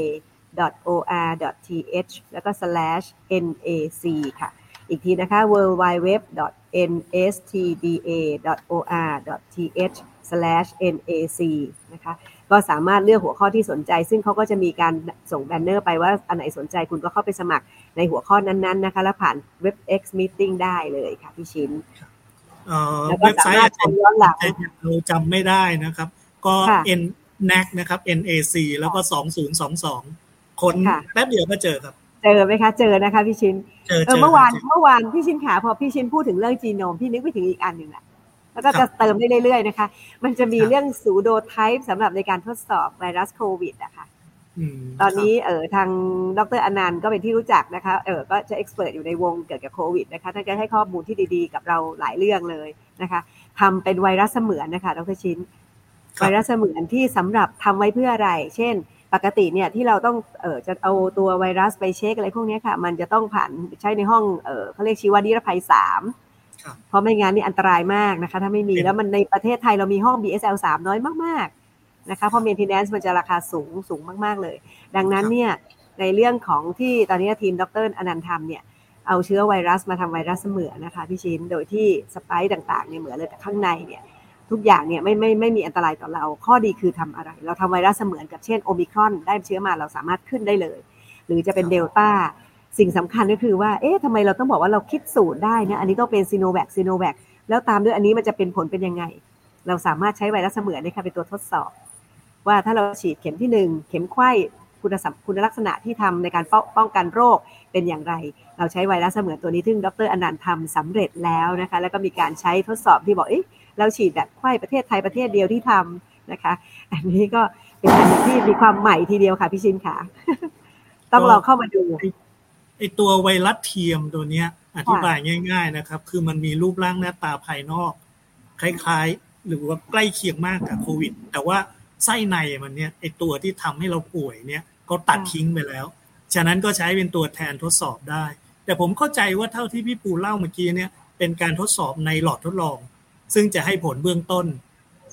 ดอท โอ อาร์ ดอท ที เอช แล้วก็ slash เอ็น เอ ซี ค่ะอีกทีนะคะ ดับเบิลยู ดับเบิลยู ดับเบิลยู ดอท เอ็น เอส ที ดี เอ ดอท โอ อาร์ ดอท ที เอช สแลช เอ็น เอ ซี นะคะก็สามารถเลือกหัวข้อที่สนใจซึ่งเขาก็จะมีการส่งแบนเนอร์ไปว่าอันไหนสนใจคุณก็เข้าไปสมัครในหัวข้อนั้นๆนะคะแล้วผ่าน Webex Meeting ได้เลยค่ะพี่ชินเอ่อเว็บไซต์อาจารย์เราจำไม่ได้นะครับก็ เอ็น เอ็น เอ ซี นะครับ เอ็น เอ ซี แล้วก็ สองศูนย์สองสอง คนแป๊บเดียวก็เจอครับ เจอไหมคะเจอนะคะพี่ชินเออเมื่อวานเมื่อวานพี่ชินขาพอพี่ชินพูดถึงเรื่องจีโนมพี่นึกไปถึงอีกอันหนึ่งแหละแล้วก็จะเติมได้เรื่อยๆนะคะมันจะมีเรื่องซูโดไทป์สำหรับในการทดสอบไวรัสโควิดนะคะตอนนี้เออทางดรอนันต์ก็เป็นที่รู้จักนะคะเออก็จะเอ็กซ์เพิร์ทอยู่ในวงเกี่ยวกับโควิดนะคะท่านก็ให้ข้อมูลที่ดีๆกับเราหลายเรื่องเลยนะคะทำเป็นไวรัสเสมือนนะคะดรชินไวรัสเสมือนที่สำหรับทำไว้เพื่ออะไรเช่นปกติเนี่ยที่เราต้องเออจะเอาตัวไวรัสไปเช็คอะไรพวกนี้ค่ะมันจะต้องผ่านใช้ในห้องเออเขาเรียกชีวนิรภัยสามครับเพราะไม่งั้นนี่อันตรายมากนะคะถ้าไม่มีแล้วมันในประเทศไทยเรามีห้อง บี เอส แอล สามน้อยมากๆนะคะเพราะ maintenance มันจะราคาสูงสูงมากๆเลยดังนั้นเนี่ยในเรื่องของที่ตอนนี้ทีมดรอนันต์ทำเนี่ยเอาเชื้อไวรัสมาทำไวรัสเสมือนนะคะพี่ชินโดยที่สไปค์ต่างๆเนี่ยเหมือนเลยแต่ข้างในเนี่ยทุกอย่างเนี่ยไม่ไม่ไม่มีอันตรายต่อเราข้อดีคือทำอะไรเราทำไวรัสเสมือนกับเช่นโอมิครอนได้เชื้อมาเราสามารถขึ้นได้เลยหรือจะเป็นเดลต้าสิ่งสำคัญก็คือว่าเอ๊ะทำไมเราต้องบอกว่าเราคิดสูตรได้นะอันนี้ต้องเป็นซิโนแวคซิโนแวคแล้วตามด้วยอันนี้มันจะเป็นผลเป็นยังไงเราสามารถใช้ไวรัสเสมือนนี่ค่ะเป็นตัวทดสอบว่าถ้าเราฉีดเข็มที่หนึ่งเข็มไข้คุณสมบัติคุณลักษณะที่ทำในการป้องกันโรคเป็นอย่างไรเราใช้ไวรัสเสมือนตัวนี้ซึ่งดรอนันต์ทำสำเร็จแล้วนะคะแล้วก็มีการใช้ทดสอบที่บอกเอ๊ะเราฉีดแบบไข้ประเทศไทยประเทศเดียวที่ทำนะคะอันนี้ก็เป็นอันที่มีความใหม่ทีเดียวค่ะพี่ชินค่ะต้องลองเข้ามาดูไอตัวไวรัสเทียมตัวเนี้ยอธิบายง่ายๆนะครับคือมันมีรูปร่างหน้าตาภายนอกคล้ายๆหรือว่าใกล้เคียงมากกับโควิดแต่ว่าไส้ในมันเนี่ยไอตัวที่ทำให้เราป่วยเนี่ยเขาตัดทิ้งไปแล้วฉะนั้นก็ใช้เป็นตัวแทนทดสอบได้แต่ผมเข้าใจว่าเท่าที่พี่ปูเล่าเมื่อกี้เนี่ยเป็นการทดสอบในหลอดทดลองซึ่งจะให้ผลเบื้องต้น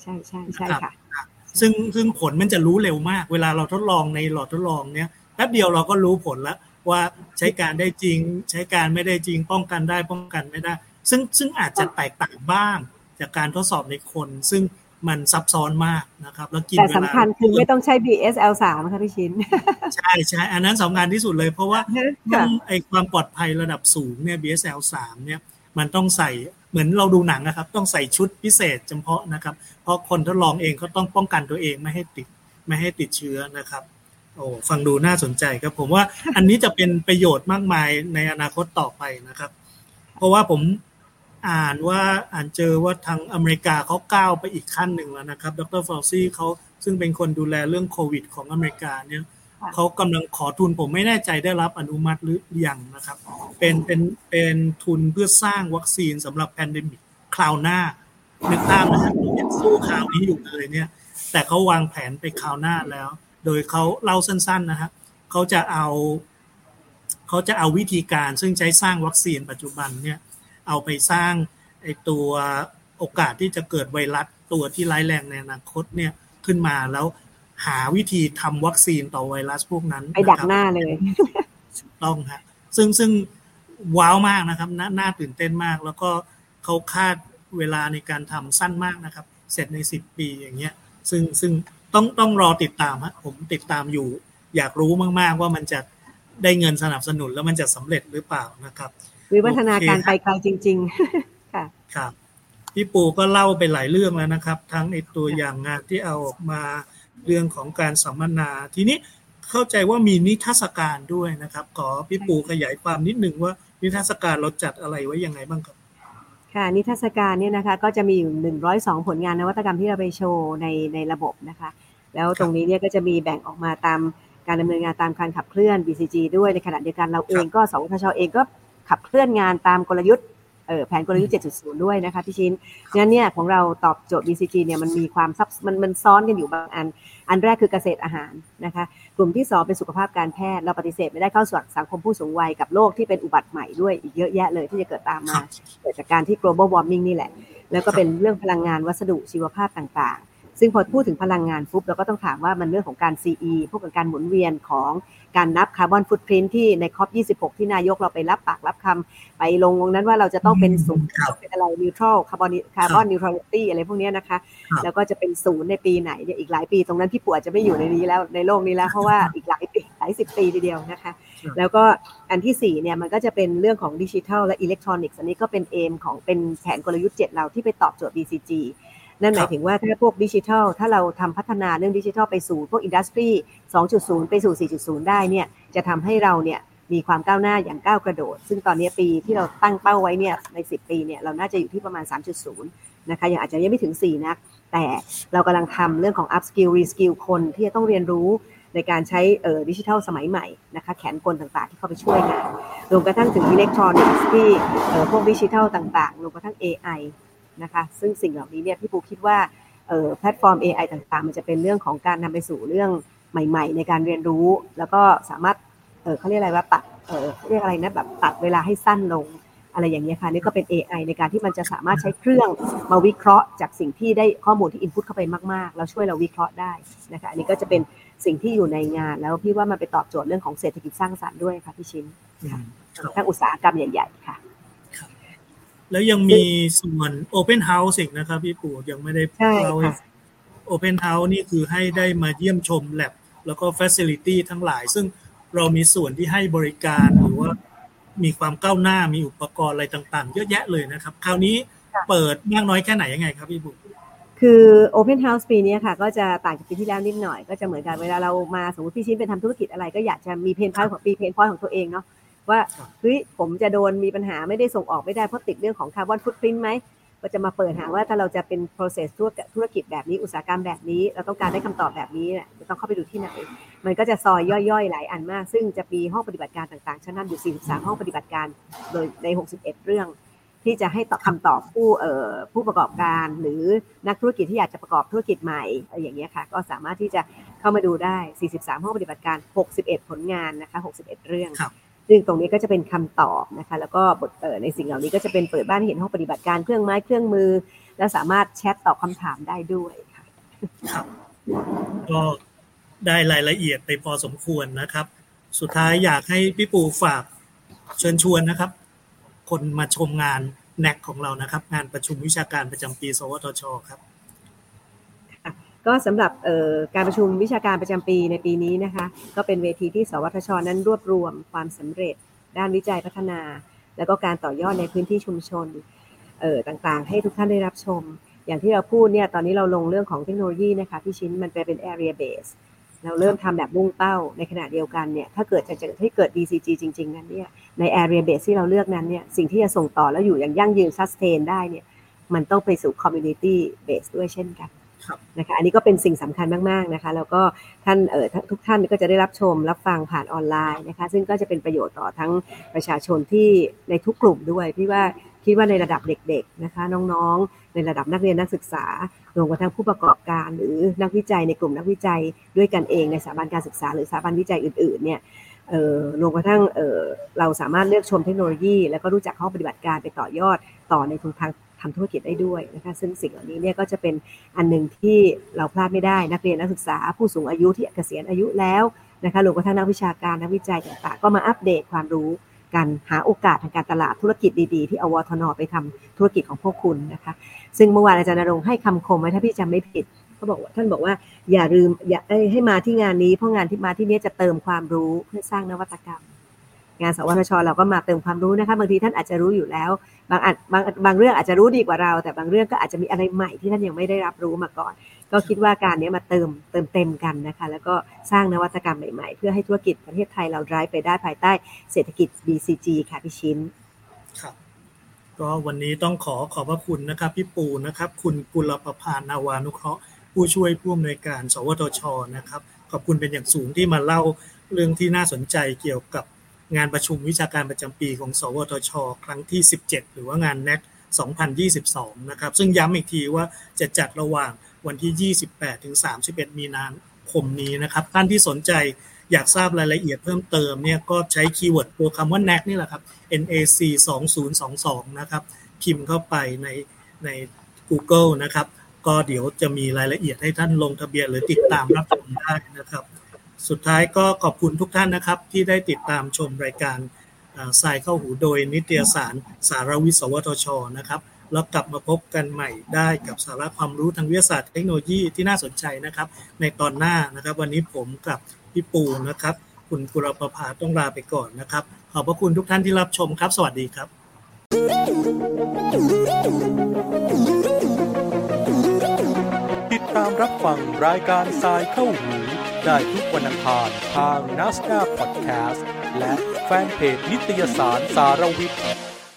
ใช่ใช่ใช่ค่ะซึ่งซึ่งผลมันจะรู้เร็วมากเวลาเราทดลองในหลอดทดลองเนี่ยแป๊บเดียวเราก็รู้ผลแล้วว่าใช้การได้จริงใช้การไม่ได้จริงป้องกันได้ป้องกันไม่ได้ซึ่งซึ่งอาจจะแตกต่างบ้างจากการทดสอบในคนซึ่งมันซับซ้อนมากนะครับแล้วกินเวลาแต่สำคัญคือไม่ต้องใช้ บี เอส แอล สามนะคะพี่ชินใช่ใช่อันนั้นสำคัญที่สุดเลยเพราะว่าไอความปลอดภัยระดับสูงเนี่ย บี เอส แอล สามเนี่ยมันต้องใส่เหมือนเราดูหนังนะครับต้องใส่ชุดพิเศษเฉพาะนะครับเพราะคนทดลองเองเขาต้องป้องกันตัวเองไม่ให้ติดไม่ให้ติดเชื้อนะครับโอ้ฟังดูน่าสนใจครับผมว่าอันนี้จะเป็นประโยชน์มากมายในอนาคตต่อไปนะครับเพราะว่าผมอ่านว่าอ่านเจอว่าทางอเมริกาเขาก้าวไปอีกขั้นหนึ่งแล้วนะครับดร.ฟาวซี่เขาซึ่งเป็นคนดูแลเรื่องโควิดของอเมริกาเนี่ยเขากำลังขอทุนผมไม่แน่ใจได้รับอนุมัติหรือยังนะครับเป็นเป็นเป็นทุนเพื่อสร้างวัคซีนสำหรับแพนเดมิกคราวหน้านึกตามนะฮะยังสู้คราวนี้อยู่เลยเนี่ยแต่เขาวางแผนไปคราวหน้าแล้วโดยเขาเล่าสั้นๆนะฮะเขาจะเอาเขาจะเอาวิธีการซึ่งใช้สร้างวัคซีนปัจจุบันเนี่ยเอาไปสร้างไอ้ตัวโอกาสที่จะเกิดไวรัสตัวที่ร้ายแรงในอนาคตเนี่ยขึ้นมาแล้วหาวิธีทำวัคซีนต่อไวรัสพวกนั้นไปดักหน้าเลยต้องฮะซึ่งซึ่งว้าวมากนะครับน่าน่าตื่นเต้นมากแล้วก็เขาคาดเวลาในการทำสั้นมากนะครับเสร็จในสิบปีอย่างเงี้ยซึ่งซึ่งต้องต้องรอติดตามฮะผมติดตามอยู่อยากรู้มากๆว่ามันจะได้เงินสนับสนุนแล้วมันจะสำเร็จหรือเปล่านะครับวิวัฒนาการไปไกลจริงๆค่ะครับพี่ปูก็เล่าไปหลายเรื่องแล้วนะครับทั้งไอ้ตัวอย่างงานที่เอาออกมาเรื่องของการสัมมนาทีนี้เข้าใจว่ามีนิทรรศการด้วยนะครับขอพี่ปูขยายความนิดนึงว่านิทรรศการเราจัดอะไรไว้ยังไงบ้างครับค่ะนิทรรศการเนี่ยนะคะก็จะมีอยู่หนึ่งร้อยสองผลงานนวัตกรรมที่เราไปโชว์ในในระบบนะคะแล้วตรงนี้เนี่ยก็จะมีแบ่งออกมาตามการดำเนินงานตามการขับเคลื่อน บี ซี จี ด้วยในขณะเดียวกันเราเองก็สวทช.เองก็ขับเคลื่อนงานตามกลยุทธ์แผนกลยุทธ์ เจ็ดจุดศูนย์ ด้วยนะคะพี่ชินงั้นเนี่ยของเราตอบโจทย์ บี ซี จี เนี่ยมันมีความซับมันมันซ้อนกันอยู่บางอันอันแรกคือเกษตรอาหารนะคะกลุ่มที่สองเป็นสุขภาพการแพทย์เราปฏิเสธไม่ได้เข้าสู่สังคมผู้สูงวัยกับโรคที่เป็นอุบัติใหม่ด้วยอีกเยอะแยะเลยที่จะเกิดตามมาเกิดจากการที่ global warming นี่แหละแล้วก็เป็นเรื่องพลังงานวัสดุชีวภาพต่างๆซึ่งพอพูดถึงพลังงานปุ๊บเราก็ต้องถามว่ามันเรื่องของการ ซี อี พวกการหมุนเวียนของการนับคาร์บอนฟุตพริ้นท์ที่ในคอปยี่สิบหกที่นายกเราไปรับปากรับคำไปลงวงนั้นว่าเราจะต้องเป็นศูนย์เป็นอะไรนิวทรัลคาร์บอนคาร์บอนนิวทรัลิตี้อะไรพวกนี้นะคะแล้วก็จะเป็นศูนย์ในปีไหนเนี่ยอีกหลายปีตรงนั้นพี่ปู่อาจจะไม่อยู่ในนี้แล้วในโลกนี้แล้วเพราะว่าอีกหลายปีหลายสิบปีทีเดียวนะคะแล้วก็อันที่สี่เนี่ยมันก็จะเป็นเรื่องของดิจิทัลและอิเล็กทรอนิกส์อันนี้ก็เป็นเอมของเป็นแผนกลยุทธ์เจ็ดเราที่ไปตอบโจทย์ บี ซี จี นั่นหมายถึงว่าถ้าพวกดิจิทัลถ้าเราทำพัฒนาเรื่องดิจิทัลไปสู่พวกอินดัสทรี สองจุดศูนย์ ไปสู่ สี่จุดศูนย์ ได้เนี่ยจะทำให้เราเนี่ย มีความก้าวหน้าอย่างก้าวกระโดดซึ่งตอนนี้ปีที่เราตั้งเป้าไว้เนี่ยในสิบปีเนี่ยเราน่าจะอยู่ที่ประมาณ สามจุดศูนย์ นะคะยังอาจจะยังไม่ถึงสี่นักแต่เรากำลังทำเรื่องของ up skill re skill คนที่จะต้องเรียนรู้ในการใช้เอ่อดิจิทัลสมัยใหม่นะคะแขนกลต่างๆที่เข้าไปช่วยงานรวมกระทั่งถึงอิเล็กทรอนิกส์ที่เอ่อพวกดิจิทัลต่างๆรวมกระทั่ง เอ ไอ นะคะซึ่งสิ่งเหล่านี้เนี่ยพี่ปูคิดว่าเอ่อแพลตฟอร์ม เอ ไอ ต่างๆมันจะเป็นเรื่องของการนำไปสู่เรื่องใหม่ๆในการเรียนรู้แล้วก็สามารถเอ่อเค้าเรียกอะไรว่าตัดเอ่อเรียกอะไรนะแบบตัดเวลาให้สั้นลงอะไรอย่างเงี้ยค่ะนี่ก็เป็น เอ ไอ ในการที่มันจะสามารถใช้เครื่องมาวิเคราะห์จากสิ่งที่ได้ข้อมูลที่ input เข้าไปมากๆแล้วช่วยเราวิเคราะห์ได้นะคะอันนี้ก็จะเป็นสิ่งที่อยู่ในงานแล้วพี่ว่ามันไปตอบโจทย์เรื่องของเศรษฐกิจสร้างสรรค์ด้วยค่ะพี่ชินค่ะทั้งอุตสาหกรรมใหญ่ๆค่ะแล้วยังมีส่วน Open House อีกนะครับพี่ปู่ยังไม่ได้เรา Open House นี่คือให้ได้มาเยี่ยมชม lab แล้วก็ facility ทั้งหลายซึ่งเรามีส่วนที่ให้บริการหรือว่ามีความก้าวหน้ามีอุปกรณ์อะไรต่างๆเยอะแยะเลยนะครับคราวนี้เปิดมากน้อยแค่ไหนยังไงครับพี่ปู่คือ Open House ปีนี้ค่ะก็จะต่างจากปีที่แล้วนิดหน่อยก็จะเหมือนกันเวลาเรามาสมมติพี่ชินเป็นทำธุรกิจอะไรก็อยากจะมีเพนพอยต์ของปีเพนพอยต์ของตัวเองเนาะว่าเฮ้ยผมจะโดนมีปัญหาไม่ได้ส่งออกไม่ได้เพราะติดเรื่องของคาร์บอนฟุตพริ้นท์ไหมก็จะมาเปิดหาว่าถ้าเราจะเป็น process ธุรกิจแบบนี้อุตสาหกรรมแบบนี้เราต้องการได้คำตอบแบบนี้เนี่ยจะต้องเข้าไปดูที่ไหนมันก็จะซอยย่อยๆหลายอันมากซึ่งจะมีห้องปฏิบัติการต่างๆชั้นนำอยู่สี่สิบสามห้องปฏิบัติการโดยในหกสิบเอ็ดเรื่องที่จะให้ตอบคำตอบผู้เอ่อผู้ประกอบการหรือนักธุรกิจที่อยากจะประกอบธุรกิจใหม่อะไรอย่างเงี้ยค่ะก็สามารถที่จะเข้ามาดูได้สี่สิบสามห้องปฏิบัติการหกสิบเอ็ดผลงานนะคะหกสิบเอ็ดเรื่องซึ่งตรงนี้ก็จะเป็นคำตอบนะคะแล้วก็บทเอ่อในสิ่งเหล่านี้ก็จะเป็นเปิดบ้านเห็นห้องปฏิบัติการเครื่องไม้เครื่องมือและสามารถแชทตอบคำถามได้ด้วยค่ะก็ได้รายละเอียดไปพอสมควรนะครับสุดท้ายอยากให้พี่ปูฝากเชิญชวนนะครับคนมาชมงาน เอ็น เอ ซี ของเรานะครับงานประชุมวิชาการประจำปีสวทช.ครับก็สำหรับการประชุมวิชาการประจำปีในปีนี้นะคะก็เป็นเวทีที่สวทช.นั้นรวบรวมความสำเร็จด้านวิจัยพัฒนาแล้วก็การต่อยอดในพื้นที่ชุมชนต่างๆให้ทุกท่านได้รับชมอย่างที่เราพูดเนี่ยตอนนี้เราลงเรื่องของเทคโนโลยีนะคะพี่ชิ้นมันไปเป็น area base เราเริ่มทำแบบมุ่งเป้าในขณะเดียวกันเนี่ยถ้าเกิดจะให้เกิด บี ซี จี จริงๆนั้นเนี่ยใน area base ที่เราเลือกนั้นเนี่ยสิ่งที่จะส่งต่อแล้วอยู่อย่างยั่งยืน sustain ได้เนี่ยมันต้องไปสู่ community base ด้วยเช่นกันนะคะอันนี้ก็เป็นสิ่งสำคัญมากๆนะคะแล้วก็ท่านเอ่อทุกท่านก็จะได้รับชมรับฟังผ่านออนไลน์นะคะซึ่งก็จะเป็นประโยชน์ต่อทั้งประชาชนที่ในทุกกลุ่มด้วยพี่ว่าคิดว่าในระดับเด็กๆนะคะน้องๆในระดับนักเรียนนักศึกษารวมกระทั่งผู้ประกอบการหรือนักวิจัยในกลุ่มนักวิจัยด้วยกันเองในสถาบันการศึกษาหรือสถาบันวิจัยอื่นๆเนี่ยเอ่อรวมกระทั่งเอ่อเราสามารถเลือกชมเทคโนโลยีแล้วก็รู้จักห้องปฏิบัติการไปต่อยอดต่อในทุกทางทำธุรกิจได้ด้วยนะคะซึ่งสิ่งเหล่านี้เนี่ยก็จะเป็นอันนึงที่เราพลาดไม่ได้นักเรียนนักศึกษาผู้สูงอายุที่เกษียณอายุแล้วนะคะรวมกระทั่งนักวิชาการนักวิจัยต่างๆก็มาอัปเดตความรู้กันหาโอกาสทางการตลาดธุรกิจดีๆที่อวทน.ไปทำธุรกิจของพวกคุณนะคะซึ่งเมื่อวานอาจารย์ณรงค์ให้คำคมไว้ถ้าพี่จำไม่ผิดเขาบอกว่าท่านบอกว่าอย่าลืมอย่าให้มาที่งานนี้เพราะงานที่มาที่นี้จะเติมความรู้เพื่อสร้างนวัตกรรมงานสวทช.เราก็มาเติมความรู้นะคะบางทีท่านอาจจะรู้อยู่แล้วบางบางบางเรื่องอาจจะรู้ดีกว่าเราแต่บางเรื่องก็อาจจะมีอะไรใหม่ที่ท่านยังไม่ได้รับรู้มาก่อนก็คิดว่าการนี้มาเติมเติมเต็มกันนะคะแล้วก็สร้างนวัตกรรมใหม่ๆเพื่อให้ธุรกิจประเทศไทยเราไดรฟ์ไปได้ภายใต้เศรษฐกิจ บี ซี จี ค่ะพี่ชินครับก็วันนี้ต้องขอขอบพระคุณนะครับพี่ปูนะครับคุณกุลประภา นาวานุเคราะห์ผู้ช่วยผู้อำนวยการสวทช.นะครับขอบคุณเป็นอย่างสูงที่มาเล่าเรื่องที่น่าสนใจเกี่ยวกับงานประชุมวิชาการประจำปีของสวทช.ครั้งที่สิบเจ็ดหรือว่างาน เอ็น เอ ซี สองพันยี่สิบสองนะครับซึ่งย้ำอีกทีว่าจะจัดระหว่างวันที่ยี่สิบแปดถึงสามสิบเอ็ดมีนาคมนี้นะครับท่านที่สนใจอยากทราบรายละเอียดเพิ่มเติมเนี่ยก็ใช้คีย์เวิร์ดตัวคำว่า เอ็น เอ ซี นี่แหละครับ เอ็น เอ ซี สองพันยี่สิบสองนะครับพิมพ์เข้าไปในใน Google นะครับก็เดี๋ยวจะมีรายละเอียดให้ท่านลงทะเบียนหรือติดตามรับชมได้นะครับสุดท้ายก็ขอบคุณทุกท่านนะครับที่ได้ติดตามชมรายการสายเข้าหูโดยนิตยสารสารวิทย์สวทช.นะครับแล้วกลับมาพบกันใหม่ได้กับสาระความรู้ทางวิทยาศาสตร์เทคโนโลยีที่น่าสนใจนะครับในตอนหน้านะครับวันนี้ผมกับพี่ปูนะครับคุณกุลประภาต้องลาไปก่อนนะครับขอบพระคุณทุกท่านที่รับชมครับสวัสดีครับติดตามรับฟังรายการสายเข้าหูได้ทุกวันอังคารทาง NASDAQ Podcast และแฟนเพจนิตยสารสารวิทย์